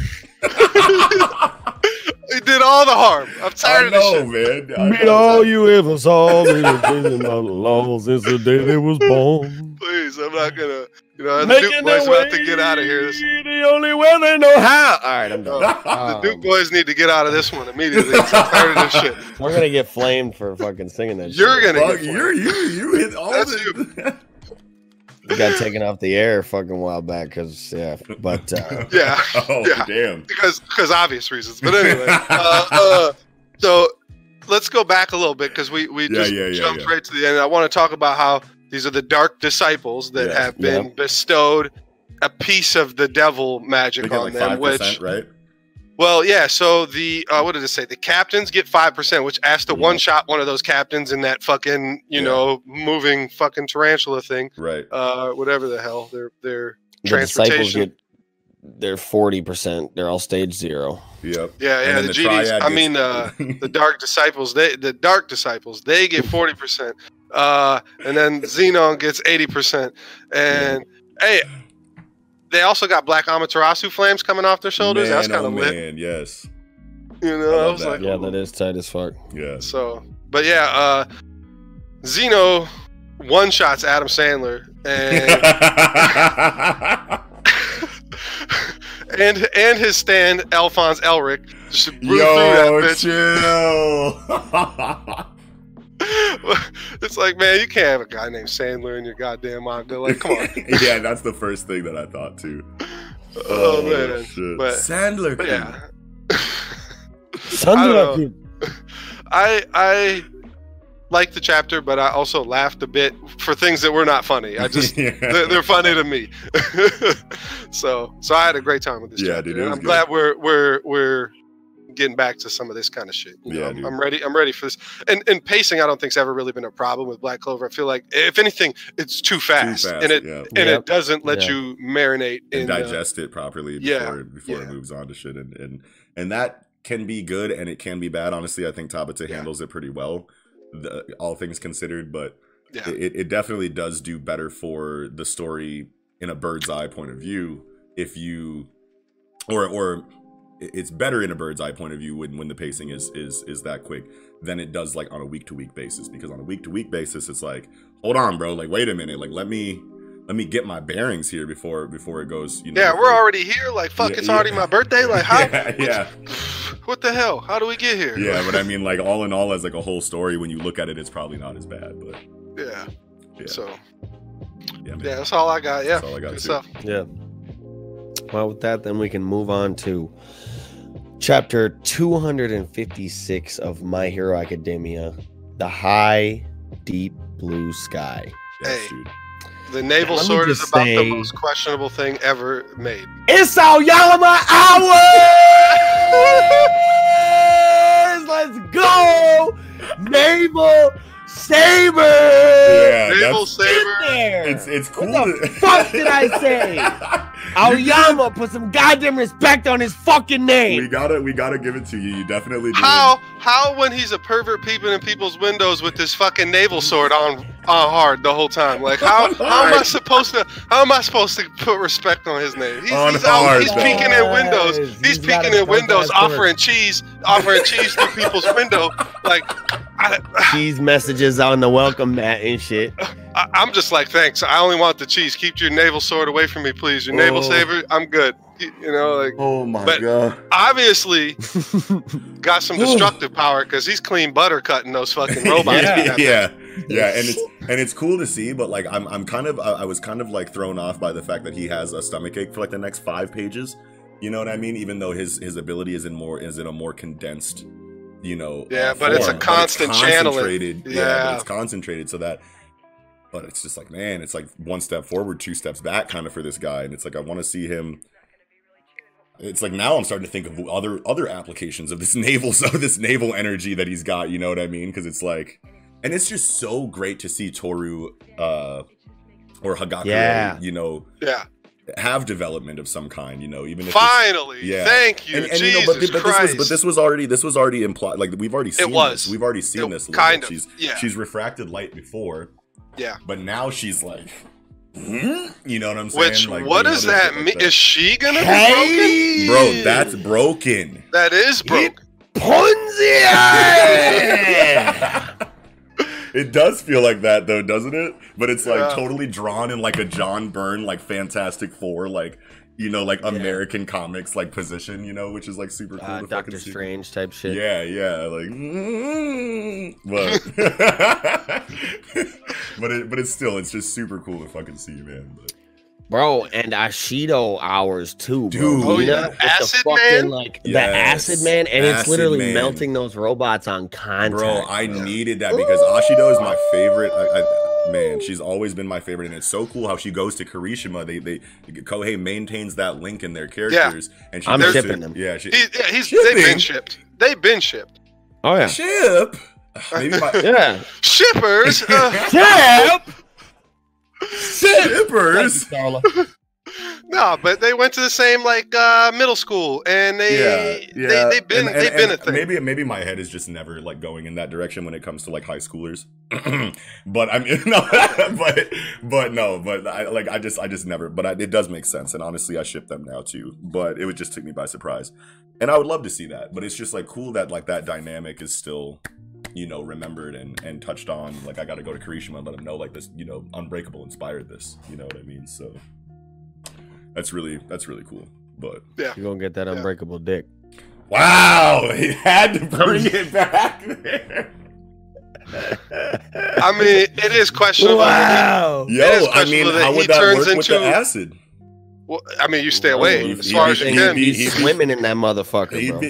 He did all the harm. I'm tired of this shit. Man. Meet all you ever saw. He was in the law since the day they was born. Please, I'm not gonna. The Duke boys have to get out of here. The only way they know how. All right, I'm done. The Duke boys need to get out of this one immediately. I'm tired of this shit. We're gonna get flamed for fucking singing that. You hit all the. We got taken off the air a fucking while back damn, because obvious reasons. But anyway, so let's go back a little bit, because we just jumped right to the end. I want to talk about how these are the dark disciples that have been bestowed a piece of the devil magic on them, 5%, which right. Well, yeah, so the, what did it say? The captains get 5%, which has to one-shot one of those captains in that fucking, moving fucking tarantula thing. Right. Whatever the hell. Their transportation. They're 40%. They're all stage 0. Yep. Yeah, yeah. The GDs, the dark disciples, they get 40%. And then Zenon gets 80%. And, hey... They also got black Amaterasu flames coming off their shoulders. That's kind of lit. Man, yes. I was like, yeah, that is tight as fuck. Yeah. So, but yeah, Zeno one shots Adam Sandler and his stand Alphonse Elric. Yo, chill. It's like, man, you can't have a guy named Sandler in your goddamn manga. Like, come on. Yeah, that's the first thing that I thought too. Oh man, shit. But, Sandler. But yeah. Sandler. I liked the chapter, but I also laughed a bit for things that were not funny. I just they're funny to me. So I had a great time with this chapter. Dude, I'm glad we're getting back to some of this kind of shit. I'm ready for this. And pacing, I don't think's ever really been a problem with Black Clover. I feel like, if anything, it's too fast and it doesn't let you marinate and digest it properly before it moves on to shit. And that can be good and it can be bad. Honestly, I think Tabata handles it pretty well, all things considered. But it definitely does do better for the story in a bird's eye point of view if you or. It's better in a bird's eye point of view when the pacing is that quick than it does on a week-to-week basis, because on a week-to-week basis it's like, hold on, bro, wait a minute, let me get my bearings here before it goes. We're already here. Fuck, it's already my birthday. How? What the hell? How do we get here? Yeah, but I mean, all in all, as a whole story, when you look at it, it's probably not as bad. But yeah. So yeah, that's all I got. Yeah, that's all I got. Good stuff. Yeah. Well, with that, then we can move on to Chapter 256 of My Hero Academia, The High Deep Blue Sky. Yes, hey, the naval sword is about the most questionable thing ever made. It's Aoyama hours! Let's go! Naval Saber! Yeah, Sable Saber. It's cool. What the fuck did I say? Aoyama, put some goddamn respect on his fucking name. We gotta give it to you. You definitely do. How when he's a pervert peeping in people's windows with his fucking naval sword on hard the whole time? Like how am I supposed to put respect on his name? He's out, he's peeking in windows. He's peeking in windows, offering cheese to people's window. Like cheese messages on the welcome mat and shit. I'm just like, thanks. I only want the cheese. Keep your naval sword away from me, please. Your naval saber, I'm good. You know, like. Oh my god. Obviously, got some destructive power because he's clean butter cutting those fucking robots. Yeah, and it's cool to see, but like I was kind of like thrown off by the fact that he has a stomachache for like the next 5 pages. You know what I mean? Even though his ability is in a more condensed. You know, but it's a constant channeling. Yeah, it's concentrated so that. But it's just like, man, it's like 1 step forward, 2 steps back kind of for this guy. And it's like, I want to see him. It's like now I'm starting to think of other applications of this naval energy that he's got. You know what I mean? Because it's like, and it's just so great to see Toru or Hagakure, you know, have development of some kind, you know, even if finally, thank you, and Jesus, you know, but this was already implied. Like we've already seen this. She's refracted light before. Yeah, but now she's like, you know what I'm saying? Which, like, what does that mean? Is she gonna be broken? Bro, that's broken. That is broken. Ponzi! It does feel like that though, doesn't it? But it's like totally drawn in like a John Byrne, like Fantastic Four, like, you know, like American comics, like position, you know, which is like super cool. Doctor Strange type shit. Yeah, like, but it's just super cool to fucking see, man. But. Bro, and Ashido hours too, bro. Dude, acid the fucking, man, like the acid man, and acid it's literally man. Melting those robots on contact. Bro, I needed that because Ashido is my favorite. Man, she's always been my favorite, and it's so cool how she goes to Kirishima. Kohei maintains that link in their characters, and she's shipping them. Yeah, they've been shipped. Oh yeah, ship. Shippers. Shippers. No, but they went to the same like middle school, and they've been a thing. Maybe my head is just never like going in that direction when it comes to like high schoolers. But I mean, no, I just never, but it does make sense, and honestly, I ship them now too. But it just took me by surprise, and I would love to see that. But it's just like cool that like that dynamic is still, you know, remembered and touched on. Like I got to go to Kirishima and let them know like this, you know, Unbreakable inspired this. You know what I mean? So. That's really cool, but you're gonna get that Unbreakable dick. Wow, he had to bring it back there. I mean, it is questionable. Wow, how would that work with the acid? Well, I mean, you stay away as far as you can. He's swimming in that motherfucker, bro.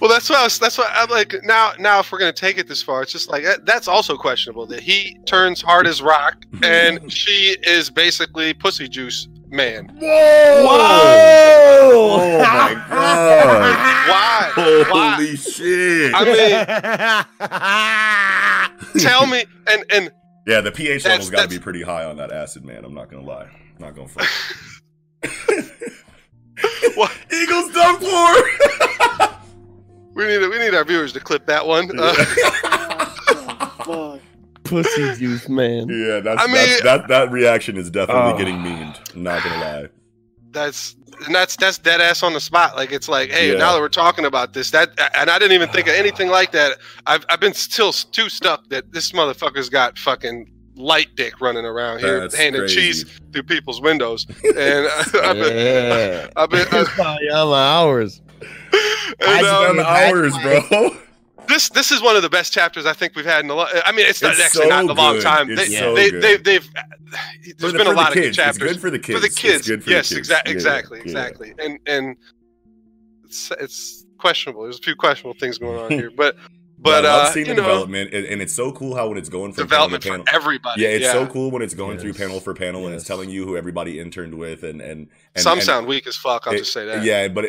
Well, that's why I'm like now if we're gonna take it this far, it's just like that's also questionable that he turns hard as rock and she is basically pussy juice man. Whoa! Oh my god! Why? Holy shit! I mean, tell me and yeah, the pH level's got to be pretty high on that acid, man. I'm not gonna lie. I'm not gonna fuck. What? Eagles done for. We need our viewers to clip that one. Pussy juice, man. Yeah, that reaction is definitely getting memed. Not gonna lie. That's dead ass on the spot. Like it's like, hey, now that we're talking about this, and I didn't even think of anything like that. I've been still too stuck that this motherfucker's got fucking light dick running around here, handing cheese through people's windows, and I've been probably on my hours. And, hours, bro. This is one of the best chapters I think we've had in a long. I mean, it's not in a long time. There's been a lot of good chapters. It's good for the kids. Yes, exactly. Yeah. And it's questionable. There's a few questionable things going on here, but I've seen the development, and it's so cool how when it's going through development panel, for everybody. Yeah, it's so cool when it's going through panel for panel, and it's telling you who everybody interned with, and some sound weak as fuck. I'll just say that. Yeah, but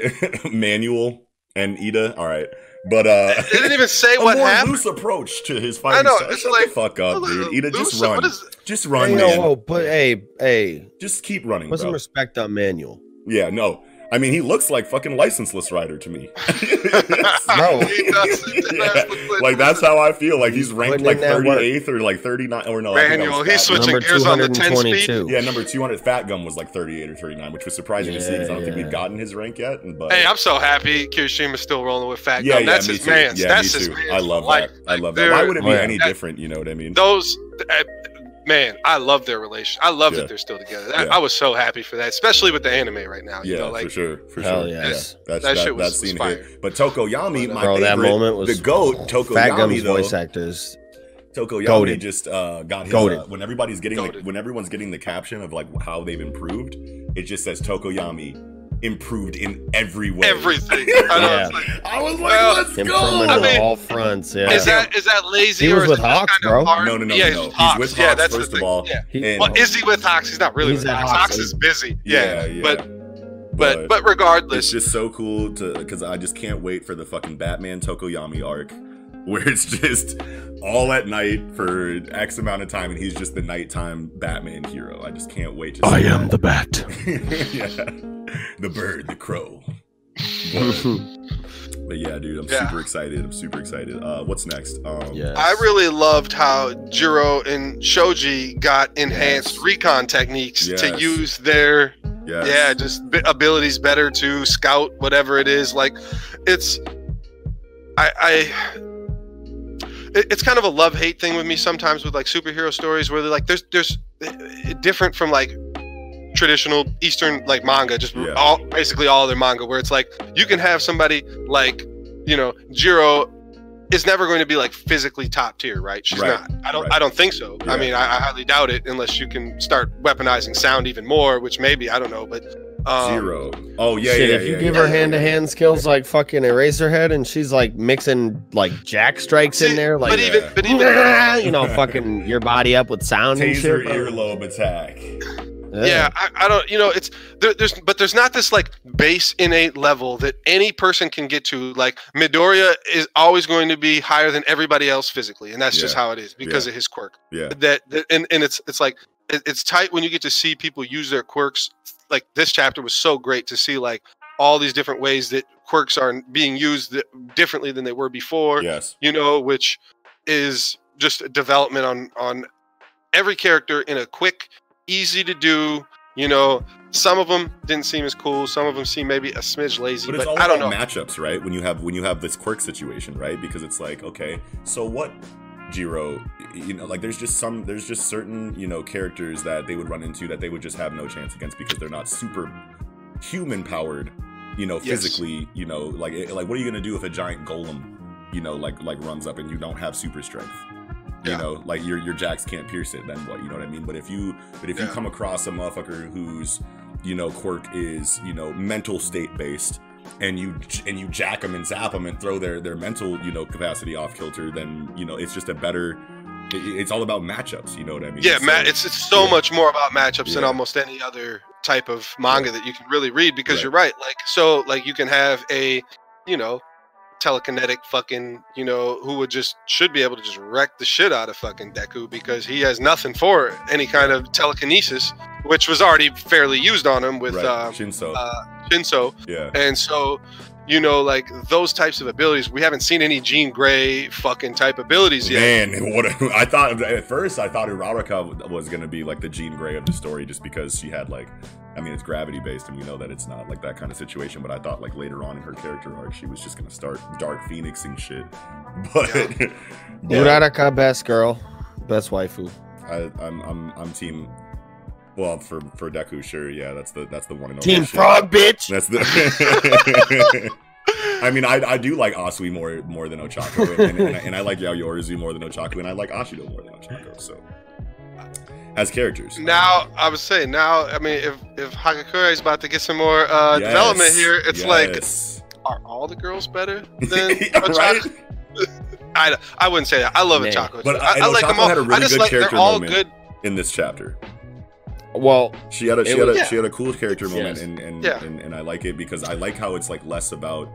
manual. and Ida. All right. But they didn't even say what happened. A more loose approach to his fighting. I know. It's like, shut the fuck up, dude. Ida, just run. Just run, man. But hey, just keep running. Put some respect on Manuel. Yeah, no. I mean, he looks like fucking licenseless rider to me. No, he doesn't. Yeah. Like that's how I feel. Like he's ranked like 38th or like 39 or no. Manuel, he's switching gears on the 10 speed. Yeah, number 200. Fat Gum was like 38 or 39, which was surprising to see because I don't think we've gotten his rank yet. But hey, I'm so happy Kirishima's still rolling with Fat Gum. That's his man. That's his man. I love that. I love that. Why would it be any different? You know what I mean? Those. Man, I love their relation. I love that they're still together. I was so happy for that, especially with the anime right now. You know, like, for sure. For sure. Yeah. That shit was fire. But Tokoyami, my favorite, that moment was the GOAT, Tokoyami, Fat Gum's voice actors. Tokoyami goated. Just got his, when everybody's getting when everyone's getting the caption of like how they've improved, it just says Tokoyami improved in every way. Everything. I was like, let's go. I mean, all fronts. Yeah. Is that lazy? He was with Hawks, bro. No. Yeah, he's with Hawks. That's first of all. Yeah. Is he with Hawks? He's not really with Hawks. Hawks is busy. Yeah. But regardless, it's just so cool because I just can't wait for the fucking Batman Tokoyami arc, where it's just all at night for X amount of time, and he's just the nighttime Batman hero. I just can't wait to see I am the bat. The bird, the crow. But yeah, dude, I'm super excited. What's next? I really loved how Jiro and Shoji got enhanced recon techniques to use their just abilities better to scout whatever it is. Like, it's kind of a love-hate thing with me sometimes with like superhero stories where they're like there's different from like traditional Eastern like manga, just all their manga, where it's like you can have somebody like, you know, Jiro is never going to be like physically top tier, right? She's not. I don't think so. Yeah. I mean, I highly doubt it unless you can start weaponizing sound even more, which maybe, I don't know, but Zero. Oh yeah, shit, yeah. If you give her hand-to-hand skills like fucking Eraserhead, and she's like mixing like jack strikes in there, like but even you know, fucking your body up with sound. Taser earlobe attack. Yeah, I don't. You know, it's there's not this like base innate level that any person can get to. Like Midoriya is always going to be higher than everybody else physically, and that's just how it is because of his quirk. Yeah. That and it's like it's tight when you get to see people use their quirks. Like this chapter was so great to see like all these different ways that quirks are being used differently than they were before. Yes. You know, which is just a development on every character in a quick. Easy to do, you know. Some of them didn't seem as cool. Some of them seem maybe a smidge lazy. But, it's all I don't know. Matchups, right? When you have this quirk situation, right? Because it's like, okay, so what, Jiro? You know, like there's just certain, you know, characters that they would run into that they would just have no chance against because they're not super human powered, you know, physically. You know, like what are you gonna do if a giant golem, you know, like runs up and you don't have super strength? You know, like your jacks can't pierce it. Then what? You know what I mean? But if you come across a motherfucker whose, you know, quirk is, you know, mental state based, and you jack them and zap them and throw their mental, you know, capacity off kilter, then, you know, it's just a better. It's all about matchups. You know what I mean? Yeah, so, it's so much more about matchups than almost any other type of manga that you can really read because you're right. Like so, like you can have a, you know, telekinetic fucking, you know, who would just should be able to just wreck the shit out of fucking Deku because he has nothing for it, any kind of telekinesis, which was already fairly used on him with Shinso. Yeah. And so, you know, like those types of abilities, we haven't seen any Jean Grey fucking type abilities yet. Man, I thought Uraraka was gonna be like the Jean Grey of the story just because she had like, I mean, it's gravity based and we know that it's not like that kind of situation, but I thought like later on in her character arc she was just gonna start Dark Phoenixing shit. But Uraraka, best girl, best waifu. I'm team. Well, for Deku, sure, yeah, that's the one and only. Team Frog, bitch. That's the. I mean, I do like Asui more than Ochako, and I like Yaoyorizu more than Ochako, and I like Ashido more than Ochako. So, as characters. Now I would say I mean, if Hagakure is about to get some more development here, it's like, are all the girls better than Ochako? I wouldn't say that. I love Ochako, but I like them all. Had a really good character moment in this chapter. Well, she had a cool character moment, and I like it because I like how it's like less about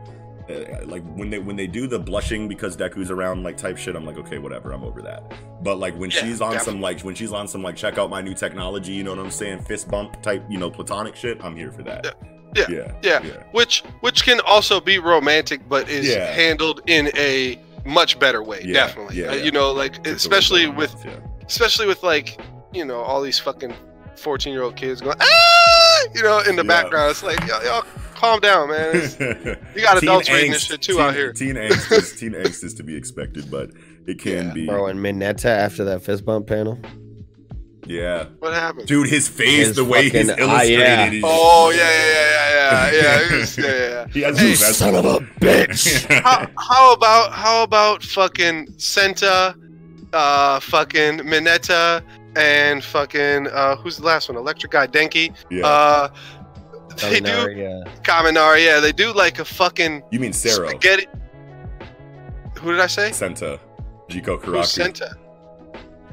like when they do the blushing because Deku's around like type shit, I'm like, okay, whatever, I'm over that. But like when she's on some like when she's on some like check out my new technology, you know what I'm saying, fist bump type, you know, platonic shit, I'm here for that. Yeah. Which can also be romantic, but is handled in a much better way, definitely. You know, like especially with like, you know, all these fucking 14-year-old kids going, ah, you know, in the background. It's like, y'all calm down, man. You got adults reading this shit too out here. Teen angst is to be expected, but it can be. Bro, and Mineta after that fist bump panel. Yeah. What happened? Dude, his face, the way he's illustrated. Oh, yeah. Hey, son of a bitch. How about fucking Senta, fucking Mineta, and fucking, who's the last one? Electric guy, Denki. Yeah. They Kaminari, Kaminari, they do like a fucking... You mean Sero. Spaghetti. Who did I say? Senta. Jiko Kuraki. Who's Senta?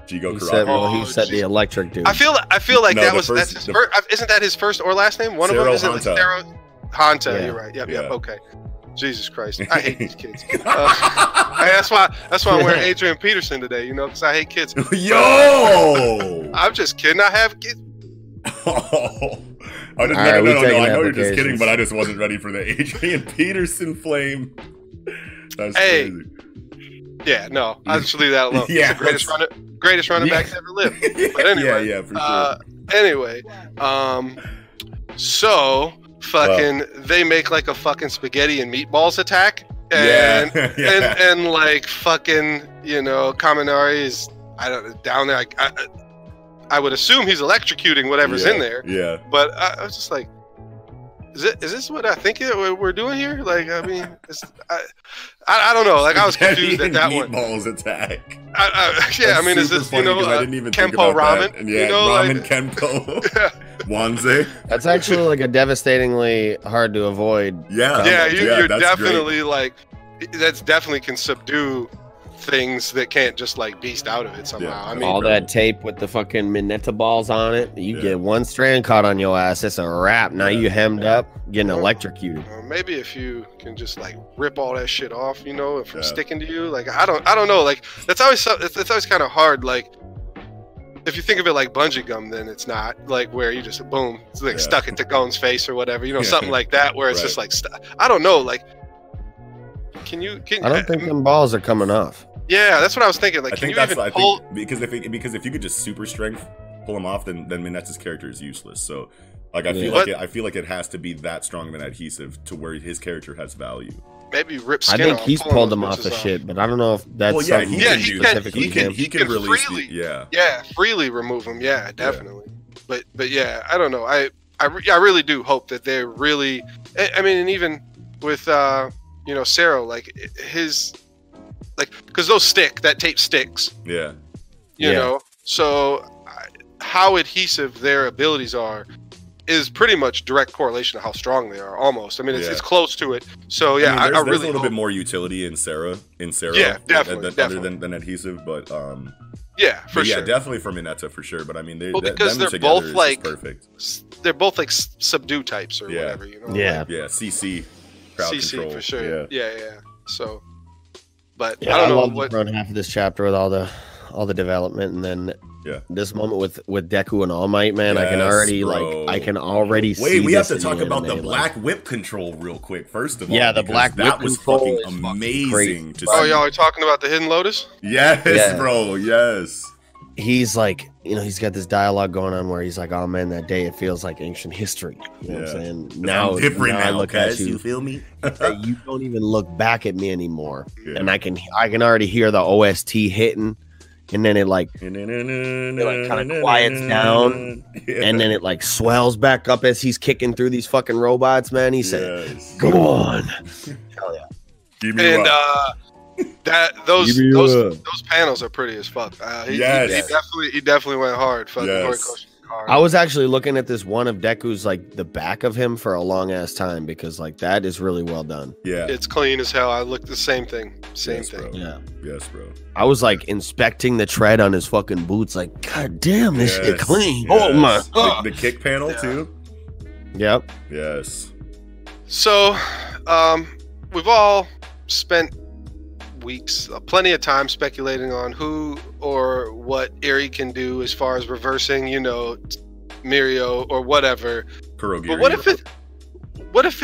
Jigo Kuraki. He said the electric dude. I feel like isn't that his first or last name? One Sero of them is like Sero Hanta. Yeah. You're right. Yep. Okay. Jesus Christ, I hate these kids. That's why I'm wearing Adrian Peterson today. You know, because I hate kids. Yo, I'm just kidding. I have kids. Oh, no. I know you're just kidding, but I just wasn't ready for the Adrian Peterson flame. That's crazy. Yeah, no, I'll just leave that alone. Yeah, he's the greatest running back to ever live. But anyway, for sure. Anyway, so fucking they make like a fucking spaghetti and meatballs attack, and and like fucking, you know, Kaminari is down there. Like, I would assume he's electrocuting whatever's in there. Yeah, but I was just like, Is this what I think we're doing here? Like, I mean, I don't know. Like, I was confused at that one. Meatballs attack. That's I mean, is this, you know, I didn't even Kenpo ramen? That. Yeah, you know, ramen like, Kenpo. Wanze. That's actually like a devastatingly hard to avoid. You're definitely like, that's definitely can subdue things that can't just like beast out of it somehow. I mean, all that tape with the fucking Mineta balls on it, you get one strand caught on your ass, it's a wrap. Now you hemmed up, getting electrocuted. Maybe if you can just like rip all that shit off, you know, from sticking to you. Like, I don't know. Like, that's always kind of hard. Like, if you think of it like bungee gum, then it's not like where you just boom, it's like stuck in Tacon's face or whatever, you know, something like that, where it's just like I don't know, like. I don't think them balls are coming off. Yeah, that's what I was thinking. Like, I think because if you could just super strength pull them off, then Mineta's character is useless. So, like, I feel like it has to be that strong of an adhesive to where his character has value. Maybe rip skin. I think he's pulled them off the shit, but I don't know if that's something he can release. Freely remove them. Yeah, definitely. Yeah. But yeah, I don't know. I really do hope that they really. I mean, and even with. You know, Sero, like his, like, because those stick, that tape sticks. Yeah. You know, so how adhesive their abilities are is pretty much direct correlation to how strong they are, almost. I mean, it's close to it. So yeah, I mean, there's a little bit more utility in Sero. Yeah, definitely. Other than adhesive, but yeah, definitely for Mineta for sure. But I mean, because they're both like perfect. They're both like subdue types or whatever. You know. Yeah. Like, CC. CC control. For sure. Yeah. So, but I don't know. Run half of this chapter with all the development, and then this moment with Deku and All Might, man, yes, I can already see. Wait, we have to talk about the black whip control real quick. First of all, the black whip control was fucking amazing. Y'all are talking about the Hidden Lotus? Yes, bro. Yes. He's like, you know, he's got this dialogue going on where he's like, "Oh man, that day it feels like ancient history." You know what I'm saying? Now I look at you. You feel me? You don't even look back at me anymore, and I can already hear the OST hitting, and then it like kind of quiets down, and then it like swells back up as he's kicking through these fucking robots. Man, he said, "Go on, hell yeah, give me up." Those panels are pretty as fuck. He definitely went hard. I was actually looking at this one of Deku's, like the back of him, for a long ass time, because like that is really well done. Yeah, it's clean as hell. I looked the same thing. Bro. Yeah, yes, bro. I was like inspecting the tread on his fucking boots, like, god damn, this shit clean. Yes. Oh my, the kick panel too. Yep. Yes. So, we've all spent weeks, plenty of time speculating on who or what Eri can do as far as reversing, you know, Mirio or whatever. Kurogiri. But what if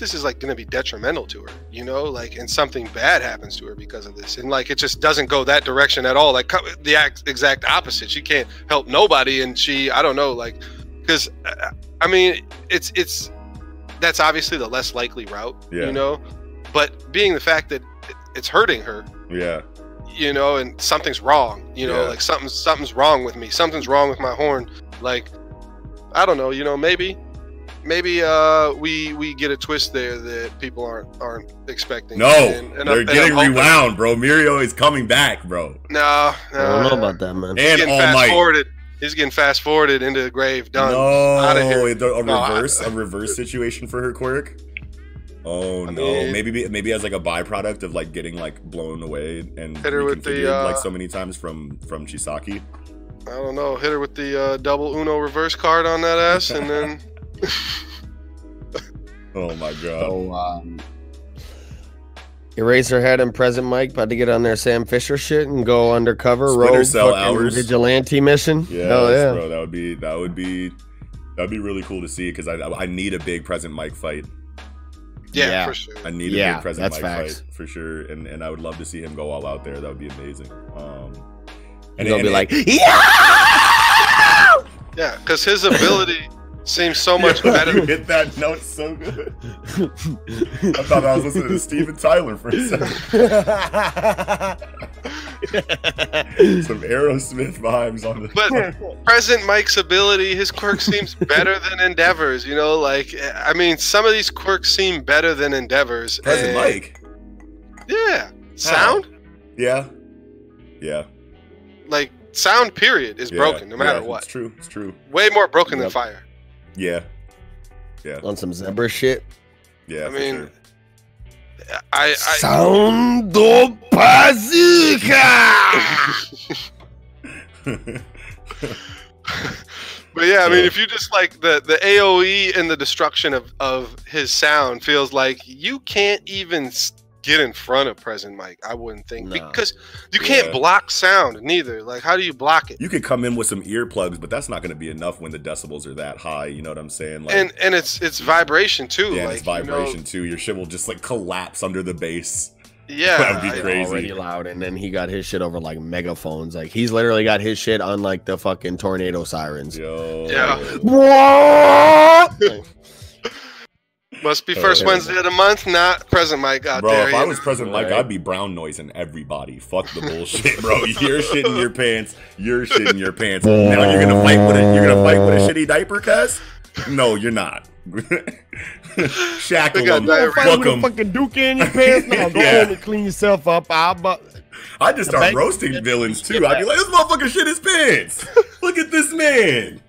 this is like going to be detrimental to her, you know, like, and something bad happens to her because of this, and like it just doesn't go that direction at all, like the exact opposite. She can't help nobody, and she, I don't know, like, because I mean, it's that's obviously the less likely route, yeah. You know, but being the fact that it's hurting her, yeah, you know, and something's wrong, you know, yeah. Like something's wrong with me, something's wrong with my horn, like, I don't know, you know, maybe we get a twist there that people aren't expecting. No, and they're getting rewound, bro. Mirio is coming back, bro. No, I don't know about that, man. And All Might. He's getting fast forwarded into the grave. Done. No, out of here. A reverse situation for her quirk. Oh no, maybe as like a byproduct of like getting like blown away and hit her with the like so many times from Chisaki. I don't know. Hit her with the double Uno reverse card on that ass, and then. Oh my god. So, Eraserhead and Present Mic about to get on their Sam Fisher shit and go undercover, rogue fucking vigilante mission. Yeah, hell yeah, bro, that'd be really cool to see, because I need a big Present Mic fight. Yeah, for sure. I need a big Present Mic fight for sure, and I would love to see him go all out there. That would be amazing. And they'll be like, yeah, yeah, because his ability. Seems so much better. You hit that note so good. I thought I was listening to Steven Tyler for a second. Some Aerosmith vibes on the. But Present Mike's ability, his quirk seems better than Endeavor's. You know, like, I mean, some of these quirks seem better than Endeavor's. Present Mike. Yeah. Sound. Yeah. Yeah. Like sound. Period is broken, no matter what. It's true. It's true. Way more broken than fire. Yeah, yeah. On some zebra shit. Yeah, I mean, sure. I sound of bazooka. But yeah, I mean, if you just like the AOE and the destruction of his sound feels like you can't even get in front of Present Mic. I wouldn't think because you can't block sound neither. Like, how do you block it? You could come in with some earplugs, but that's not going to be enough when the decibels are that high. You know what I'm saying? Like, and it's vibration too. Yeah, like, it's vibration too. Your shit will just like collapse under the bass. Yeah, that would be crazy. Already loud, and then he got his shit over like megaphones. Like, he's literally got his shit on like the fucking tornado sirens. Yo. Yeah. Must be first Wednesday of the month, not Present Mic. Bro, there, if I was Present Mic, I'd be brown noising everybody. Fuck the bullshit, bro. You're shit in your pants. You're shit in your pants. Now you're gonna fight with it. You're gonna fight with a shitty diaper, cuz? No, you're not. Shackle him. Fuck him. Fucking Duke in your pants. No, go home and clean yourself up. I just start roasting villains too. I'd be like, this motherfucker shit his pants. Look at this man.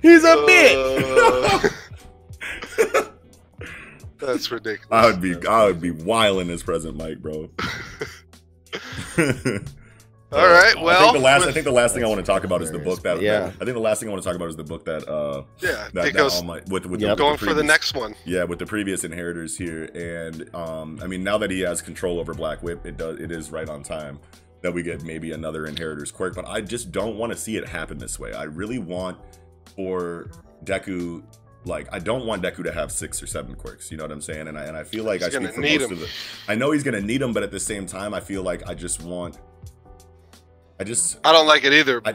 He's a bitch. That's ridiculous. I would be wilding this Present Mic, bro. All right. Well, I think the last thing I want to talk about is the book that. Yeah. I think the last thing I want to talk about is the book that. Yeah. That goes, All Might, with the next one. Yeah, with the previous inheritors here, and I mean, now that he has control over Black Whip, it is right on time that we get maybe another inheritors quirk. But I just don't want to see it happen this way. I really want for Deku. Like, I don't want Deku to have 6 or 7 quirks, you know what I'm saying? And I feel like I speak for most of the. I know he's gonna need them, but at the same time, I feel like I don't like it either. I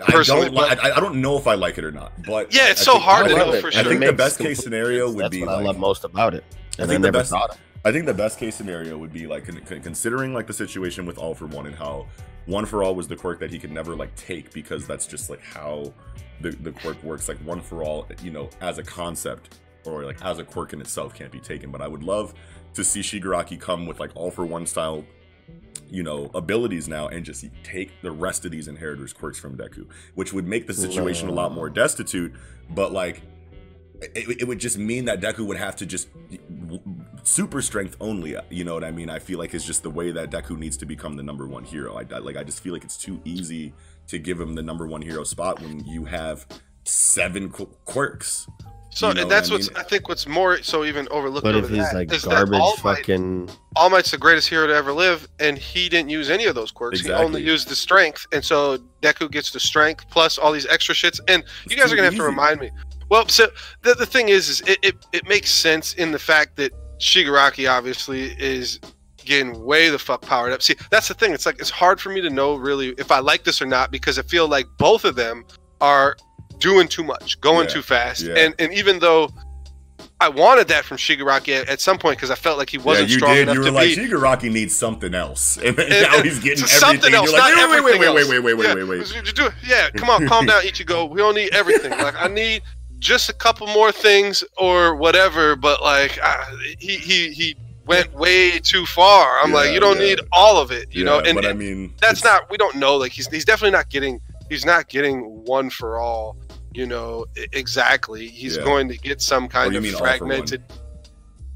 don't know if I like it or not. But yeah, it's so hard to know for sure. I think the best case scenario would be. That's what I love most about it. And I never thought of it. I think the best case scenario would be like considering like the situation with All for One and how One for All was the quirk that he could never like take, because that's just like how the quirk works. Like, One for All, you know, as a concept or like as a quirk in itself can't be taken. But I would love to see Shigaraki come with like All for One style, you know, abilities now and just take the rest of these inheritors quirks from Deku, which would make the situation a lot more destitute. But like, it would just mean that Deku would have to just super strength only, you know what I mean? I feel like it's just the way that Deku needs to become the number one hero. I just feel like it's too easy to give him the number one hero spot when you have 7 quirks. So you know that's what I mean? I think what's more so even overlooked over that, like, is that All Might's the greatest hero to ever live, and he didn't use any of those quirks. Exactly. He only used the strength, and so Deku gets the strength plus all these extra shits. And you guys are gonna have to remind me. Well, so the thing is it makes sense in the fact that Shigaraki obviously is getting way the fuck powered up. See, that's the thing. It's like it's hard for me to know really if I like this or not, because I feel like both of them are doing too much, going too fast, and even though I wanted that from Shigaraki at some point because I felt like he wasn't strong enough to beat. You were like, Shigaraki needs something else, and now he's getting everything. Else, you're like, wait. Yeah, come on, calm down, Ichigo. We don't need everything. Like, I need just a couple more things or whatever. But like, he went way too far. I'm like, you don't need all of it, you know. And but I mean, that's not. We don't know. Like, he's definitely not getting. He's not getting one for all. You know, exactly. He's going to get some kind of fragmented.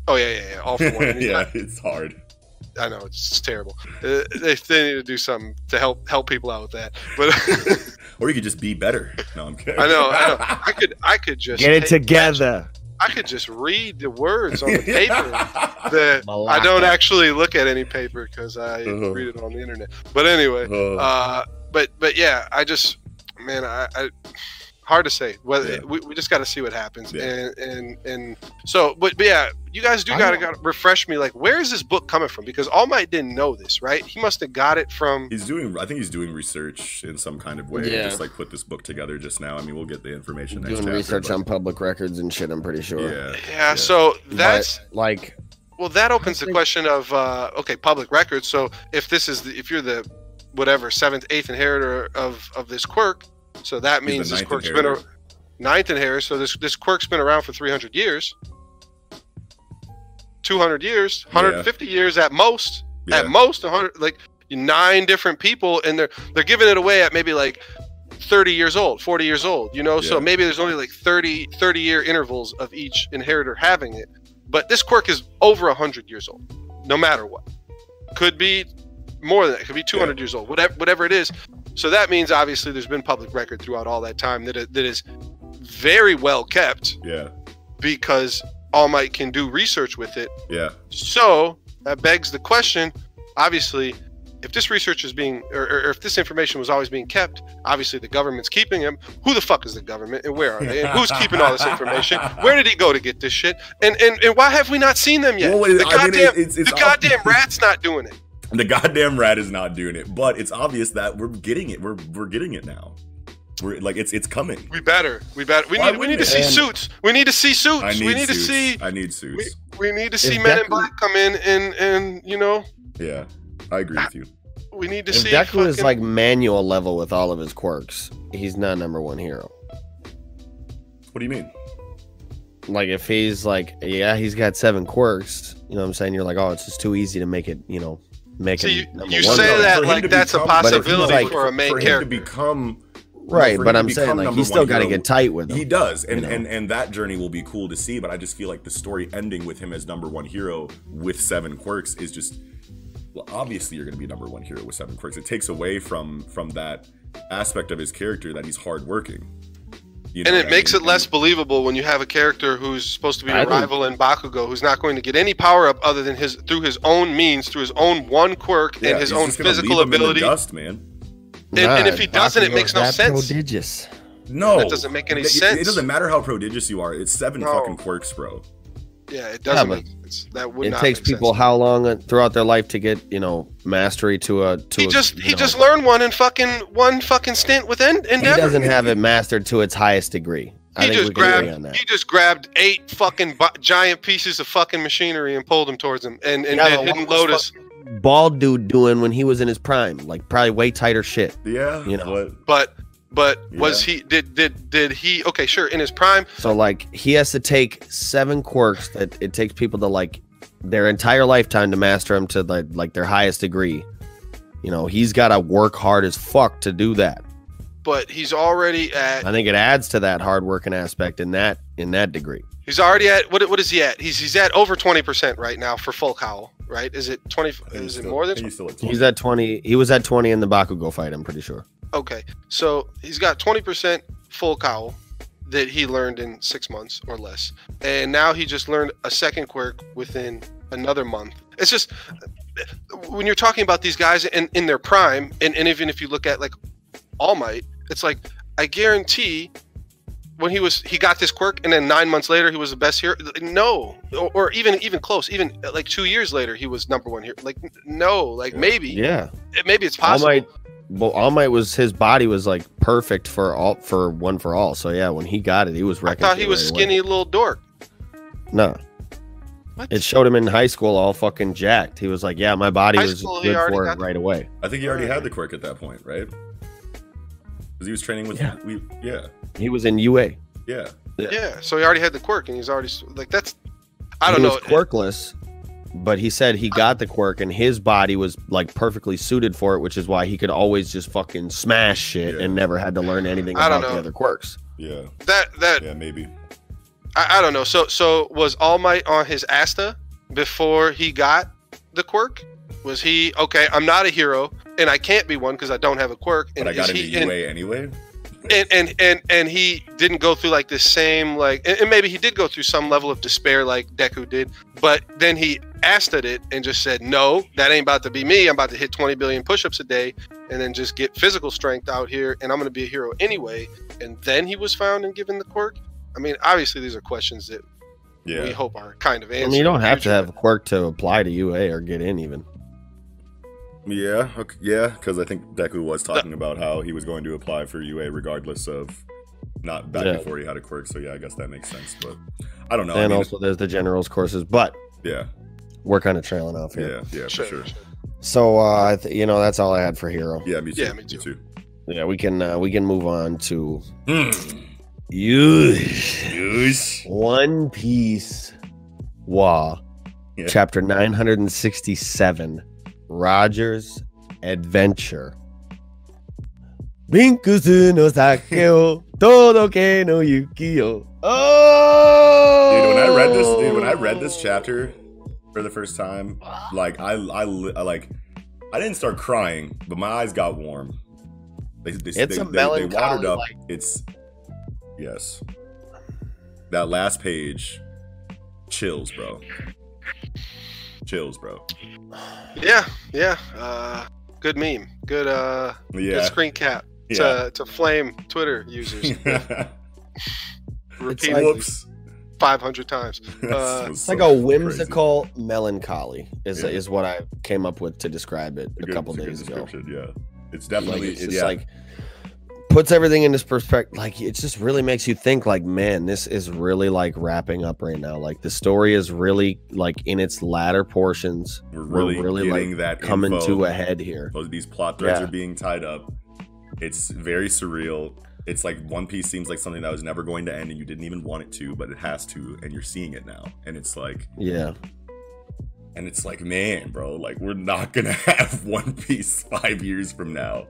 Oh, yeah. All for one. It's hard. I know. It's terrible. They need to do something to help people out with that. But or you could just be better. No, I'm kidding. I know. I could just get it together. I could just read the words on the paper. I don't actually look at any paper because I read it on the internet. But anyway, but yeah, I just, man, I hard to say. Whether we just got to see what happens, and so. But yeah, you guys do gotta refresh me. Like, where is this book coming from? Because All Might didn't know this, right? He must have got it from. I think he's doing research in some kind of way. Yeah. Just like put this book together just now. I mean, we'll get the information. Next doing research on public records and shit. I'm pretty sure. Yeah. So that's Well, that opens the question of public records. So if this is if you're the whatever 7th, 8th inheritor of this quirk. So that means this quirk's been a 9th inheritor. So this quirk's been around for 300 years, 200 years, 150 years at most. Yeah. At most, 100 like 9 different people, and they're giving it away at maybe like 30 years old, 40 years old. You know, so maybe there's only like 30 year intervals of each inheritor having it. But this quirk is over 100 years old, no matter what. Could be more than that. Could be 200 years old. Whatever it is. So that means obviously there's been public record throughout all that time that is very well kept. Yeah. Because All Might can do research with it. Yeah. So that begs the question, obviously, if this research is being or if this information was always being kept, obviously the government's keeping him. Who the fuck is the government and where are they? And who's keeping all this information? Where did he go to get this shit? And why have we not seen them yet? Well, the goddamn rat's not doing it. The goddamn rat is not doing it, but it's obvious that we're getting it. We're getting it now. We're like it's coming. We better. We need to see suits. We need to see suits. I need suits. We need to see Men in Black come in and you know. Yeah, I agree with you. We need to see. Deku is like manual level with all of his quirks. He's not #1 hero. What do you mean? Like if he's like he's got 7 quirks. You know what I'm saying? You're like, oh, it's just too easy to make it. You know. So you say that like that's a possibility for a main character to become right, but I'm saying like he's still got to get tight with him. He does, and that journey will be cool to see. But I just feel like the story ending with him as #1 hero with 7 quirks is just obviously you're going to be #1 hero with 7 quirks. It takes away from that aspect of his character that he's hardworking. You know, and it makes it less believable when you have a character who's supposed to be a rival in Bakugo who's not going to get any power up other than through his own one quirk and his own physical ability. Dust, man. And if he doesn't, it makes no sense. Prodigious. No, that doesn't make any sense. It doesn't matter how prodigious you are. It's 7 fucking quirks, bro. Yeah, it doesn't make sense. That would not make sense. It takes people how long throughout their life to get, you know, mastery to a... He just learned one in one fucking stint with Endeavor. He doesn't have it mastered to its highest degree. He just grabbed 8 fucking giant pieces of fucking machinery and pulled them towards him and didn't lotus. Bald dude doing when he was in his prime, like probably way tighter shit. Yeah, you know, but was he did he sure in his prime, so like he has to take 7 quirks that it takes people to like their entire lifetime to master them to like their highest degree. You know, he's got to work hard as fuck to do that, but he's already at, I think it adds to that hard working aspect in that degree. He's already at what is he at? He's at over 20% right now for full cowl, right? Is it 20? Is it more than 20? He's at 20. He was at 20 in the Bakugo fight, I'm pretty sure. Okay, so he's got 20% full cowl. that he learned in 6 months or less. And now he just learned a second quirk within another month. It's just, when you're talking about these guys in their prime, and even if you look at like All Might, it's like, I guarantee when he got this quirk and then 9 months later he was the best hero. No, or even close, even like 2 years later he was #1 hero. Like, no, like maybe, yeah, maybe it's possible. All Might was, his body was like perfect for One for All. So yeah, when he got it, he was wrecking. I thought he was skinny little dork. No. What? It showed him in high school all fucking jacked. He was like, yeah, my body was good for it right away. I think he already had the quirk at that point, right? Because he was training with, he was in UA. Yeah. Yeah, so he already had the quirk and he's already, like, that's, I don't know. He was quirkless. But he said he got the quirk and his body was like perfectly suited for it, which is why he could always just fucking smash shit and never had to learn anything about the other quirks. Yeah. Yeah, maybe. I don't know. So was All Might on his Asta before he got the quirk? Was he, okay, I'm not a hero and I can't be one because I don't have a quirk. And but I got into UA anyway? And he didn't go through like the same, like, and maybe he did go through some level of despair like Deku did, but then he Asta'd it and just said, no, that ain't about to be me. I'm about to hit 20 billion push-ups a day and then just get physical strength out here and I'm going to be a hero anyway. And then he was found and given the quirk. I mean, obviously these are questions that we hope are kind of answered. I mean, you don't have to have a quirk to apply to UA or get in even. Yeah, okay, yeah, because I think Deku was talking about how he was going to apply for UA regardless of not back before he had a quirk. So yeah, I guess that makes sense. But I don't know. And I mean, also there's the generals courses, but we're kind of trailing off here. Yeah, yeah, sure. So you know, that's all I had for Hero. Yeah, me too. Yeah, me too. Yeah, we can move on to One Piece Chapter 967. Roger's Adventure. Binkusu no sake o todoke no yuki o. Oh, dude, when I read this chapter for the first time, like I didn't start crying, but my eyes got warm. They watered up. Like, it's that last page, chills, bro. Chills, bro. Yeah. Good meme. Good screen cap to flame Twitter users. Repeat whoops 500 times. It's like a whimsical melancholy is what I came up with to describe it a couple days ago. Yeah, it's definitely like, like puts everything into perspective. Like, it just really makes you think like, man, this is really like wrapping up right now. Like, the story is really like in its latter portions. We're really like that coming to a head here. These plot threads are being tied up. It's very surreal. It's like One Piece seems like something that was never going to end and you didn't even want it to, but it has to, and you're seeing it now. And it's like, and it's like, man, bro, like, we're not gonna have One Piece 5 years from now.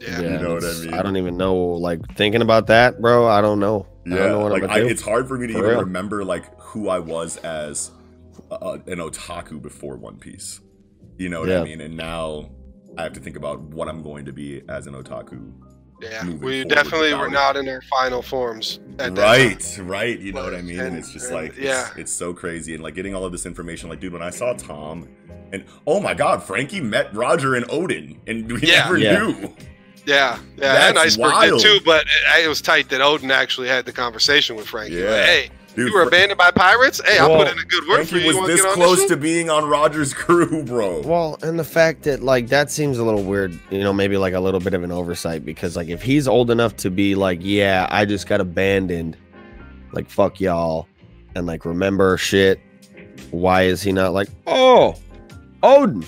Yeah, you know what I mean? I don't even know. Like, thinking about that, bro, I don't know. Yeah, I don't know what I'm gonna do. It's hard for me to even remember like who I was as an otaku before One Piece. You know what I mean? And now I have to think about what I'm going to be as an otaku. Yeah, we definitely were not in our final forms. At that time. You know what I mean? And it's just like, it's so crazy. And like getting all of this information, like, dude, when I saw Tom, and oh my God, Frankie met Roger and Odin, and we never knew. Yeah, and Iceberg did too, but it was tight that Odin actually had the conversation with Frankie. Yeah. Like, hey, dude, you were abandoned by pirates? Hey, I put in a good word for you. He was this close to being on Roger's crew, bro. Well, and the fact that, like, that seems a little weird, you know, maybe like a little bit of an oversight, because, like, if he's old enough to be like, yeah, I just got abandoned, like, fuck y'all, and, like, remember shit, why is he not like, oh, Odin?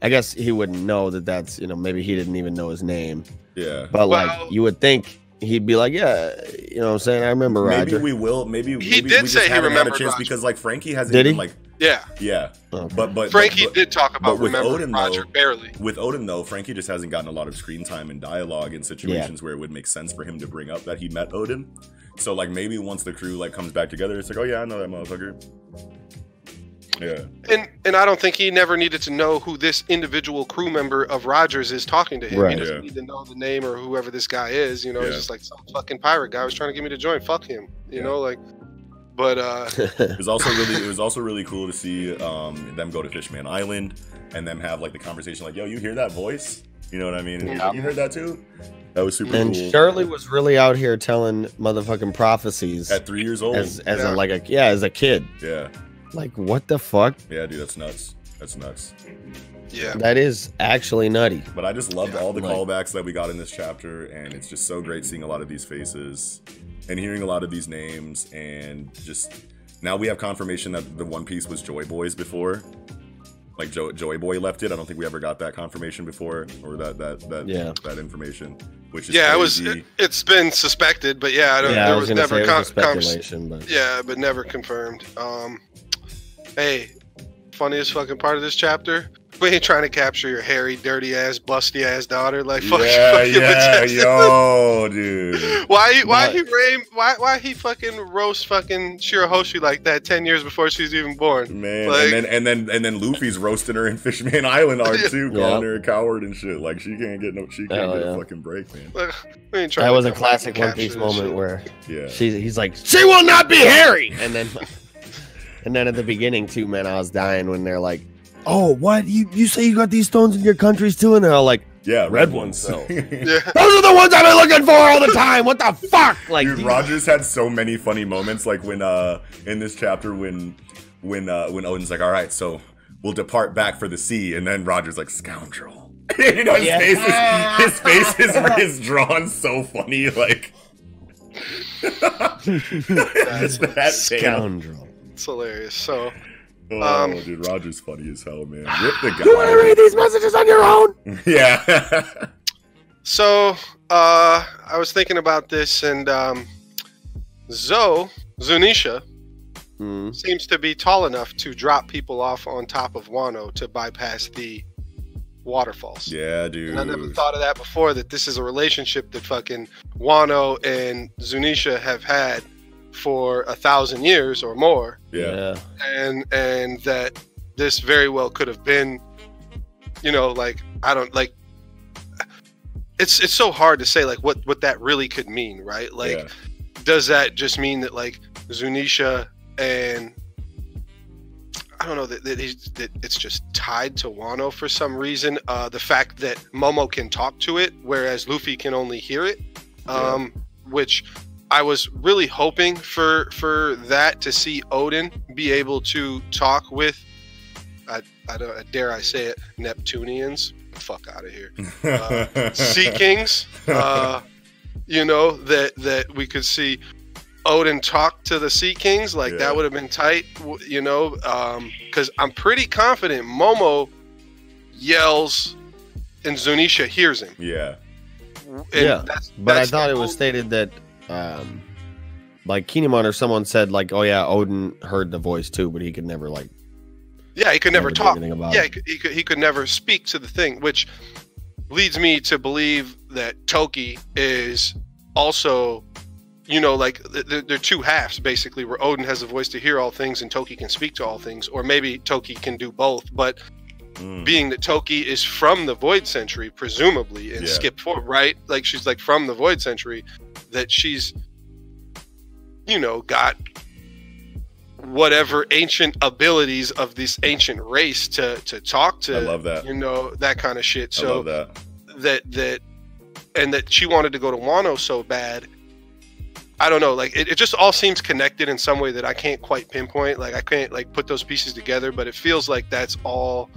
I guess he wouldn't know that that's, you know, maybe he didn't even know his name. Yeah. But, like, you would think he'd be like, yeah, you know what I'm saying? I remember Roger. Maybe we will. Maybe he did we say he remembered a chance Roger. Because, like, Frankie hasn't even, like... Yeah. Yeah. Okay. But Frankie did talk about remembering Roger, barely. With Odin, though, Frankie just hasn't gotten a lot of screen time and dialogue in situations where it would make sense for him to bring up that he met Odin. So, like, maybe once the crew, like, comes back together, it's like, oh, yeah, I know that motherfucker. Yeah. And I don't think he never needed to know who this individual crew member of Roger's is talking to him. Right. He doesn't need to know the name or whoever this guy is. You know, it's just like some fucking pirate guy was trying to get me to join. Fuck him. You know, like. But it was also really cool to see them go to Fishman Island and them have like the conversation like, yo, you hear that voice? You know what I mean? Yeah. You heard that too? That was super cool. And Shirley was really out here telling motherfucking prophecies at 3 years old as a kid. Yeah. Like, what the fuck? Yeah, dude, that's nuts. That's nuts. Yeah. That is actually nutty. But I just loved all the callbacks that we got in this chapter, and it's just so great seeing a lot of these faces and hearing a lot of these names, and just now we have confirmation that the One Piece was Joy Boys before. Like Joy Boy left it. I don't think we ever got that confirmation before, or that information. Which is crazy. It's been suspected, but there was never never confirmed. Hey, funniest fucking part of this chapter. We ain't trying to capture your hairy, dirty ass, busty ass daughter. Like, yo, dude. Why he fucking roast fucking Shirahoshi like that 10 years before she's even born, man? Like, and then Luffy's roasting her in Fishman Island arc too, calling her a coward and shit. Like, she can't get a fucking break, man. Like, we ain't trying. That was a classic One Piece moment where he's like, she will not be hairy, and then at the beginning too, man, I was dying when they're like, oh, what? You say you got these stones in your countries too? And they're all like, red ones. So. Those are the ones I've been looking for all the time. What the fuck? Like, dude, Rogers had so many funny moments. Like when in this chapter when Odin's like, all right, so we'll depart back for the sea, and then Rogers like, scoundrel. You know, his face is drawn so funny, like that scoundrel. It's hilarious. So. Oh, dude, Roger's funny as hell, man. Rip the guy. You want to read these messages on your own? Yeah. So, I was thinking about this, and Zunisha seems to be tall enough to drop people off on top of Wano to bypass the waterfalls. Yeah, dude. And I never thought of that before, that this is a relationship that fucking Wano and Zunisha have had for 1,000 years or more, and that this very well could have been, you know, like, I don't, like, it's so hard to say like what that really could mean, right? Like, does that just mean that like Zunisha and I don't know, that it's just tied to Wano for some reason? The fact that Momo can talk to it, whereas Luffy can only hear it, which I was really hoping for that, to see Odin be able to talk with, dare I say it, Neptunians, fuck out of here, Sea Kings, you know, that we could see Odin talk to the Sea Kings, like that would have been tight, you know, because I'm pretty confident Momo yells and Zunisha hears him. Yeah. And I thought it was stated that like Kinemon or someone said like, oh yeah, Odin heard the voice too, but he could never like, he could never talk. He could never speak to the thing, which leads me to believe that Toki is also, you know, like they're two halves basically, where Odin has the voice to hear all things and Toki can speak to all things, or maybe Toki can do both, but being that Toki is from the Void Century, presumably, and skipped forward, right? Like, she's like from the Void Century, that she's, you know, got whatever ancient abilities of this ancient race to talk to. I love that. You know, that kind of shit. So I love that she wanted to go to Wano so bad. I don't know, like it just all seems connected in some way that I can't quite pinpoint. Like, I can't like put those pieces together, but it feels like that's all.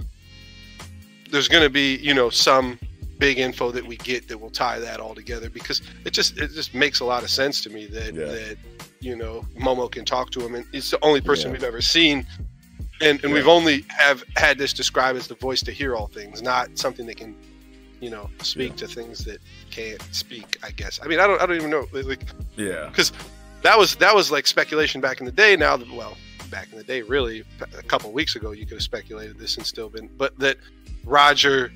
There's going to be, you know, some big info that we get that will tie that all together, because it just makes a lot of sense to me that, that, you know, Momo can talk to him, and it's the only person we've ever seen. And we've only had this described as the voice to hear all things, not something that can, you know, speak to things that can't speak, I guess. I mean, I don't even know. Like, because that was like speculation back in the day. Now, back in the day, really, a couple of weeks ago, you could have speculated this and still been, but that Roger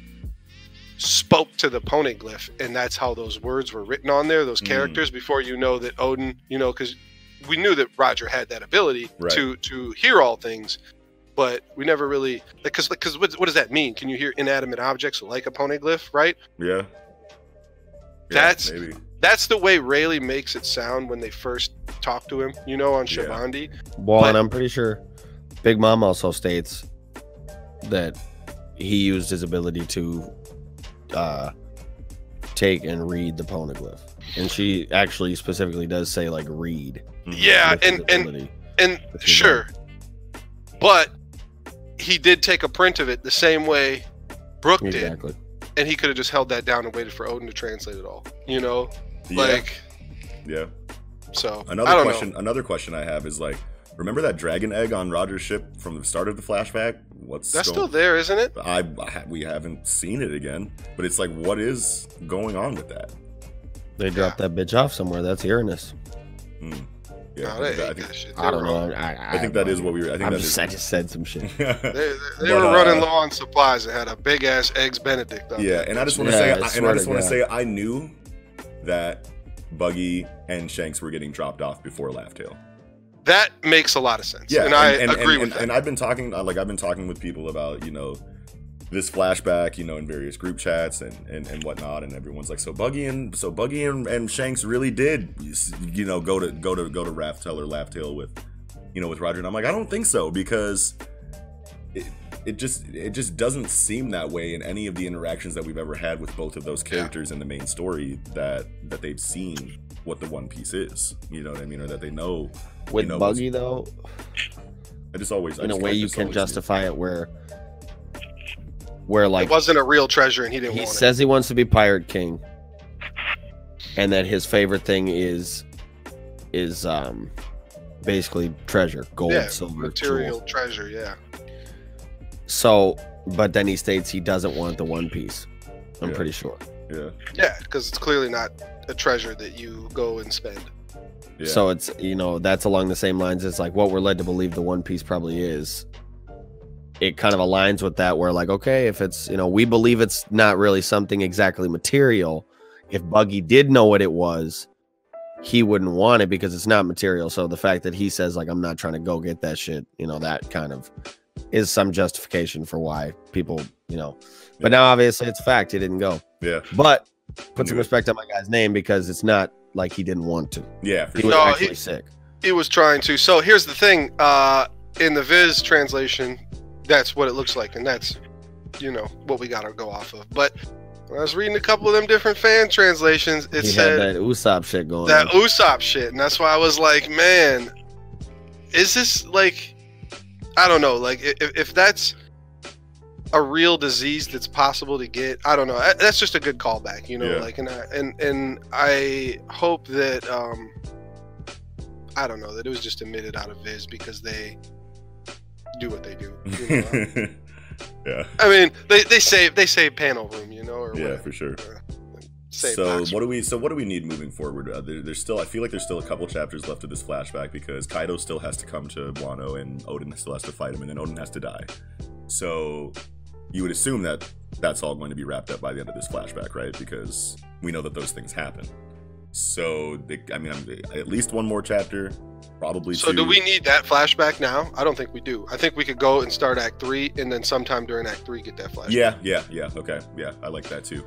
spoke to the poneglyph, and that's how those words were written on there, those characters, before, you know, that Odin, you know, because we knew that Roger had that ability to hear all things, but we never really, because what does that mean? Can you hear inanimate objects like a poneglyph, right? Yeah. That's maybe. That's the way Rayleigh makes it sound when they first talk to him, you know, on Shabandi. Yeah. Well, but, and I'm pretty sure Big Mom also states that he used his ability to take and read the poneglyph, and she actually specifically does say like read. Yeah, and sure, but he did take a print of it the same way Brooke did. And he could have just held that down and waited for Odin to translate it all, you know? Yeah. Like, yeah. So another question I have is like, remember that dragon egg on Roger's ship from the start of the flashback? That's still there, isn't it? We haven't seen it again, but it's like, what is going on with that? They dropped that bitch off somewhere. That's Uranus. Hmm. Yeah, no, I think that is what we were. I just said some shit. they were running low on supplies. They had a big ass eggs Benedict. Yeah, and I just want to say, I knew that Buggy and Shanks were getting dropped off before Laughtail. That makes a lot of sense. Yeah, and I agree with that. And I've been talking, with people about, you know, this flashback, you know, in various group chats and whatnot, and everyone's like, so Buggy and Shanks really did, you know, go to Raftel or Laughtail with, you know, with Roger, and I'm like, I don't think so, because it just doesn't seem that way in any of the interactions that we've ever had with both of those characters in the main story, that they've seen what the One Piece is, you know what I mean, or that they know. With Buggy though, in a way you can justify it where like it wasn't a real treasure and he didn't want it. He says he wants to be Pirate King, and that his favorite thing is basically treasure, gold, silver, material treasure, yeah. So, but then he states he doesn't want the One Piece. I'm pretty sure. Yeah. Yeah, because it's clearly not a treasure that you go and spend. Yeah. So it's, you know, that's along the same lines as like what we're led to believe the One Piece probably is. It kind of aligns with that, where like, okay, if it's, you know, we believe it's not really something exactly material. If Buggy did know what it was, he wouldn't want it because it's not material. So the fact that he says like, I'm not trying to go get that shit, you know, that kind of is some justification for why people, you know, but now obviously it's fact he didn't go. Yeah, but put some respect on my guy's name, because it's not like he didn't want to. Yeah, he was actually sick. He was trying to. So here's the thing, in the Viz translation, that's what it looks like, and that's, you know, what we gotta go off of. But when I was reading a couple of them different fan translations, it said that Usopp shit going on. That Usopp shit, and that's why I was like, man, is this like, I don't know, like if that's a real disease that's possible to get, I don't know. That's just a good callback, you know. Yeah. Like, and I hope that I don't know, that it was just omitted out of Viz because they do what they do, you know? Yeah, I mean, they save panel room, you know, or whatever. Yeah, for sure. So what do we need moving forward? There's still, I feel like there's still a couple chapters left of this flashback, because Kaido still has to come to Wano, and Odin still has to fight him, and then Odin has to die. So you would assume that that's all going to be wrapped up by the end of this flashback, right? Because we know that those things happen. So, at least one more chapter, probably two. So do we need that flashback now? I don't think we do. I think we could go and start Act 3, and then sometime during Act 3 get that flashback. Yeah, okay. Yeah, I like that too.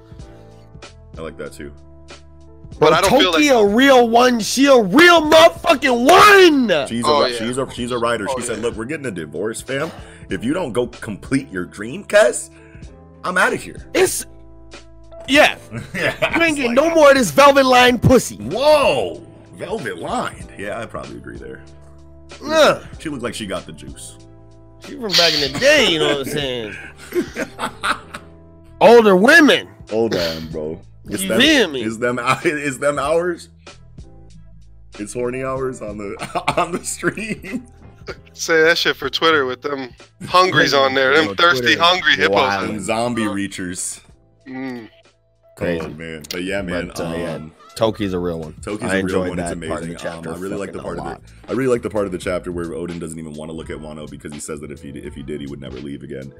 But I don't feel like... a real one. She a real motherfucking one. She's a writer. She said, look, we're getting a divorce, fam. If you don't go complete your dream, cuz, I'm out of here. It's... Yeah. You ain't getting no more of this velvet line pussy. Whoa. Velvet lined. Yeah, I probably agree there. Ugh. She looked like she got the juice. She from back in the day, you know what I'm saying? Older women. Hold on, bro. It's them hours. It's horny hours on the stream. Say that shit for Twitter with them hungries on there. Them thirsty, hungry hippos. Wow. Zombie reachers. Mm. Crazy. Oh, man. But yeah, man. But, Toki's a real one. Toki's a real one. It's amazing. I really like the part of it. I really like the part of the chapter where Odin doesn't even want to look at Wano because he says that if he did, he would never leave again.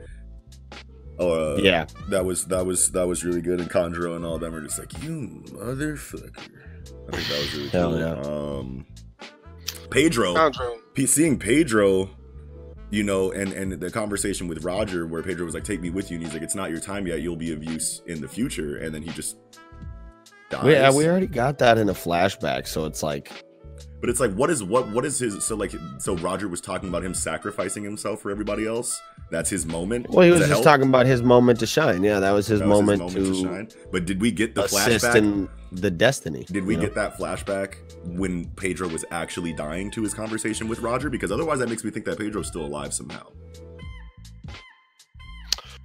Yeah, that was really good. And Conjuro and all them are just like, you motherfucker. I think that was really cool. Yeah. Pedro. Seeing Pedro you know, and the conversation with Roger where Pedro was like, take me with you, and he's like, it's not your time yet, you'll be of use in the future, and then he just dies. Yeah, we already got that in a flashback, so it's like, but it's like, what is his, so like, so Roger was talking about him sacrificing himself for everybody else. That's his moment. Well, he was just talking about his moment to shine. Yeah, that was his moment to shine. But did we get the flashback in the destiny? Did we get that flashback when Pedro was actually dying to his conversation with Roger? Because otherwise that makes me think that Pedro's still alive somehow.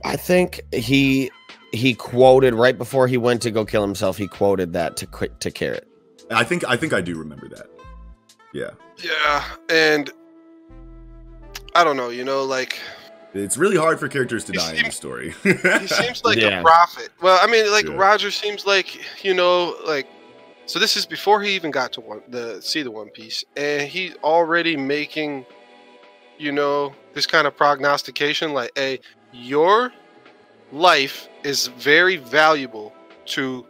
I think he quoted right before he went to go kill himself. He quoted that to Carrot. I think I do remember that. Yeah. Yeah, and I don't know, you know, like, it's really hard for characters to die in the story. He seems like a prophet. Well, I mean, like, Roger seems like, you know, like, so this is before he even got to see the One Piece, and he's already making, you know, this kind of prognostication, like, hey, your life is very valuable to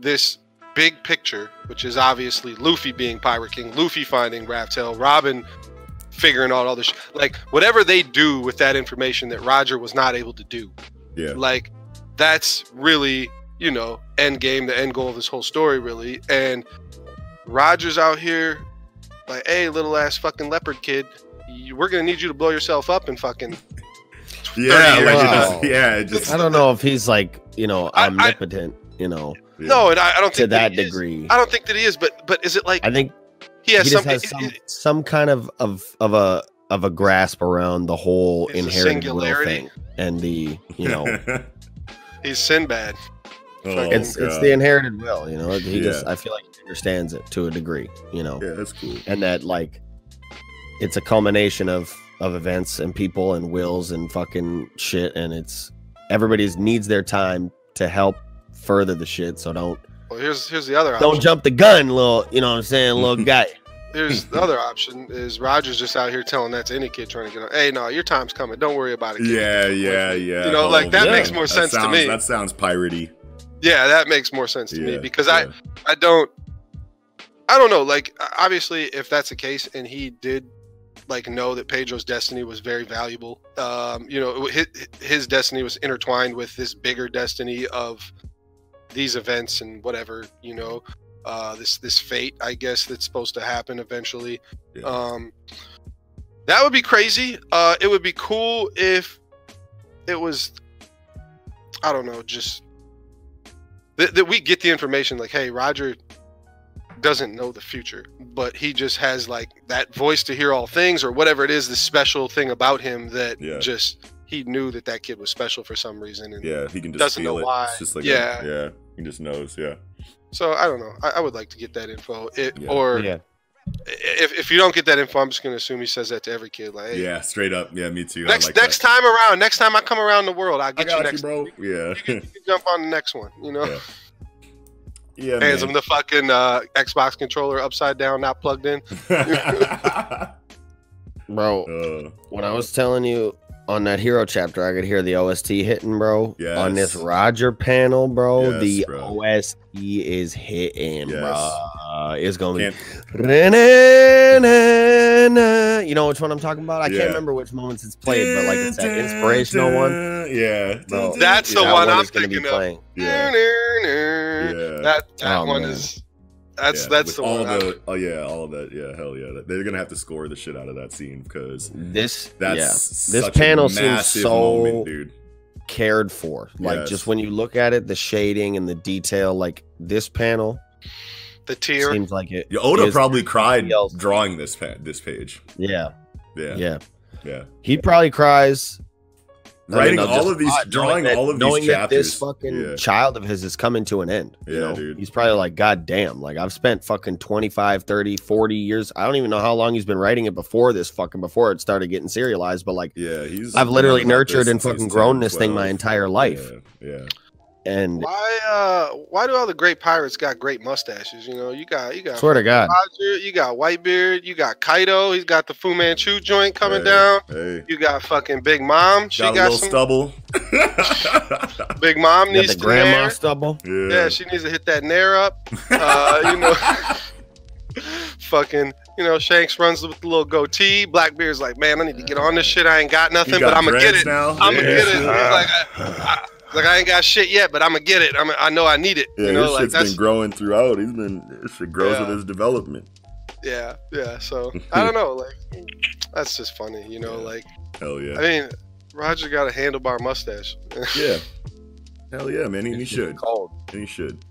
this big picture, which is obviously Luffy being Pirate King, Luffy finding Raftel, Robin figuring out all this like whatever they do with that information that Roger was not able to do. Yeah, like that's really, you know, end game, the end goal of this whole story, really. And Roger's out here like, hey, little ass fucking leopard kid, we're gonna need you to blow yourself up and fucking I don't know if he's like, you know, omnipotent, you know. Yeah. No, and I don't think to that degree. I don't think that he is, but is it like, I think he has some kind of a grasp around the whole inherited will thing, and the, you know, he's Sinbad. Oh, it's the inherited will, you know. He just, I feel like he understands it to a degree, you know. Yeah, that's cool. And that, like, it's a culmination of events and people and wills and fucking shit, and it's everybody's needs their time to help further the shit, so don't. Well, here's the other option. Don't jump the gun, little. You know what I'm saying, little guy. Here's the other option: is Roger's just out here telling that to any kid trying to get on. Hey, no, your time's coming. Don't worry about it. Kid. Yeah. You know, like that makes more sense to me. That sounds piratey. Yeah, that makes more sense to me because I don't know. Like, obviously, if that's the case, and he did like know that Pedro's destiny was very valuable. You know, his destiny was intertwined with this bigger destiny of these events and whatever, you know, this fate, I guess, that's supposed to happen eventually. Yeah. That would be crazy. It would be cool if it was, I don't know, just that we get the information like, hey, Roger doesn't know the future, but he just has like that voice to hear all things or whatever it is, the special thing about him that just, he knew that kid was special for some reason, and he can just doesn't know why. It's just like he just knows. Yeah. So I don't know. I would like to get that info. If you don't get that info, I'm just gonna assume he says that to every kid. Like, hey, yeah, straight up. Yeah, me too. Next time I come around the world, I'll get you next, bro. Yeah. You can jump on the next one. You know. Yeah. Hands him the fucking Xbox controller upside down, not plugged in. Bro, when I was telling you. On that hero chapter, I could hear the OST hitting, bro. Yes. On this Roger panel, bro, OST is hitting, bro. It's going to be... You know which one I'm talking about? I can't remember which moments it's played, but like it's that inspirational one. Yeah. Bro, that's the one I'm thinking of. Yeah. That one is... That's the one. All of that. Yeah, hell yeah. They're gonna have to score the shit out of that scene because this panel seems so moment, dude. Cared for. Like just when you look at it, the shading and the detail, like this panel, the tear seems like it. Oda probably cried drawing this page. Yeah. He probably cries. Drawing all of these chapters. This fucking child of his is coming to an end. You know? Dude. He's probably like, God damn, like I've spent fucking 25, 30, 40 years. I don't even know how long he's been writing it before this fucking, before it started getting serialized. But like, I've literally nurtured and fucking grown this thing my entire life. Yeah. And why do all the great pirates got great mustaches? You know, you got swear to God, Roger, you got Whitebeard, you got Kaido, he's got the Fu Manchu joint coming down. You got fucking Big Mom, she got a little stubble. Big Mom needs the grandma stubble. Yeah, she needs to hit that nair up. You know, fucking You know, Shanks runs with the little goatee. Blackbeard's like, man, I need to get on this shit. I ain't got nothing, but I'm going to get it. I'm going to get it. He's like, I ain't got shit yet, but I'm going to get it. I know I need it. Yeah, you know, like, shit's been growing throughout. He's been, it grows with his development. Yeah, yeah. So, I don't know. Like, that's just funny, you know? Yeah. Like, hell yeah. I mean, Roger got a handlebar mustache. Yeah. Hell yeah, man. He should. And he should.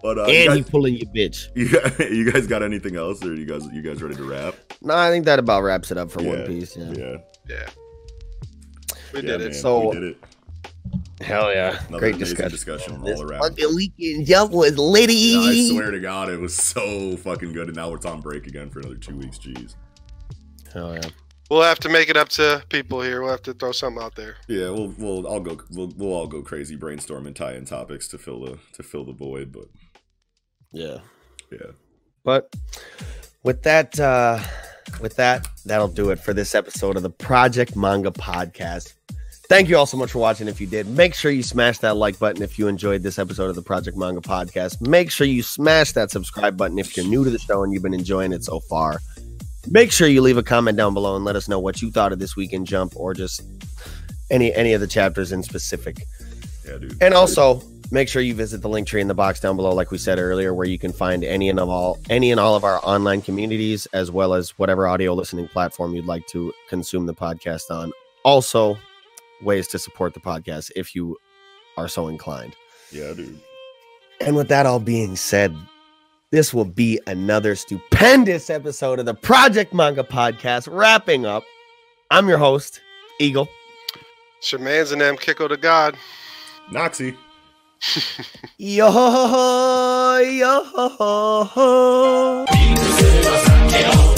But, and you guys, he pulling your bitch. You guys got anything else, or you guys ready to wrap? No, I think that about wraps it up for One Piece. We did it. So we did it. Hell yeah! Great discussion all around. This weekend, y'all was litty. No, I swear to God, it was so fucking good. And now we're on break again for another 2 weeks. Jeez. Hell yeah. We'll have to make it up to people here. We'll have to throw something out there. Yeah, we'll all go crazy brainstorming, tie in topics to fill the void. But yeah. But with that, that'll do it for this episode of the Project Manga Podcast. Thank you all so much for watching. If you did, make sure you smash that like button. If you enjoyed this episode of the Project Manga Podcast, make sure you smash that subscribe button. If you're new to the show and you've been enjoying it so far, make sure you leave a comment down below and let us know what you thought of this weekend jump, or just any of the chapters in specific. Yeah, dude. And also make sure you visit the link tree in the box down below, like we said earlier, where you can find any and all of our online communities, as well as whatever audio listening platform you'd like to consume the podcast on. Also, ways to support the podcast if you are so inclined. Yeah, dude. And with that all being said, this will be another stupendous episode of the Project Manga Podcast. Wrapping up, I'm your host, Eagle. Shaman's and them Kiko the God. Noxie. Yo ho ho ho. Yo ho ho ho.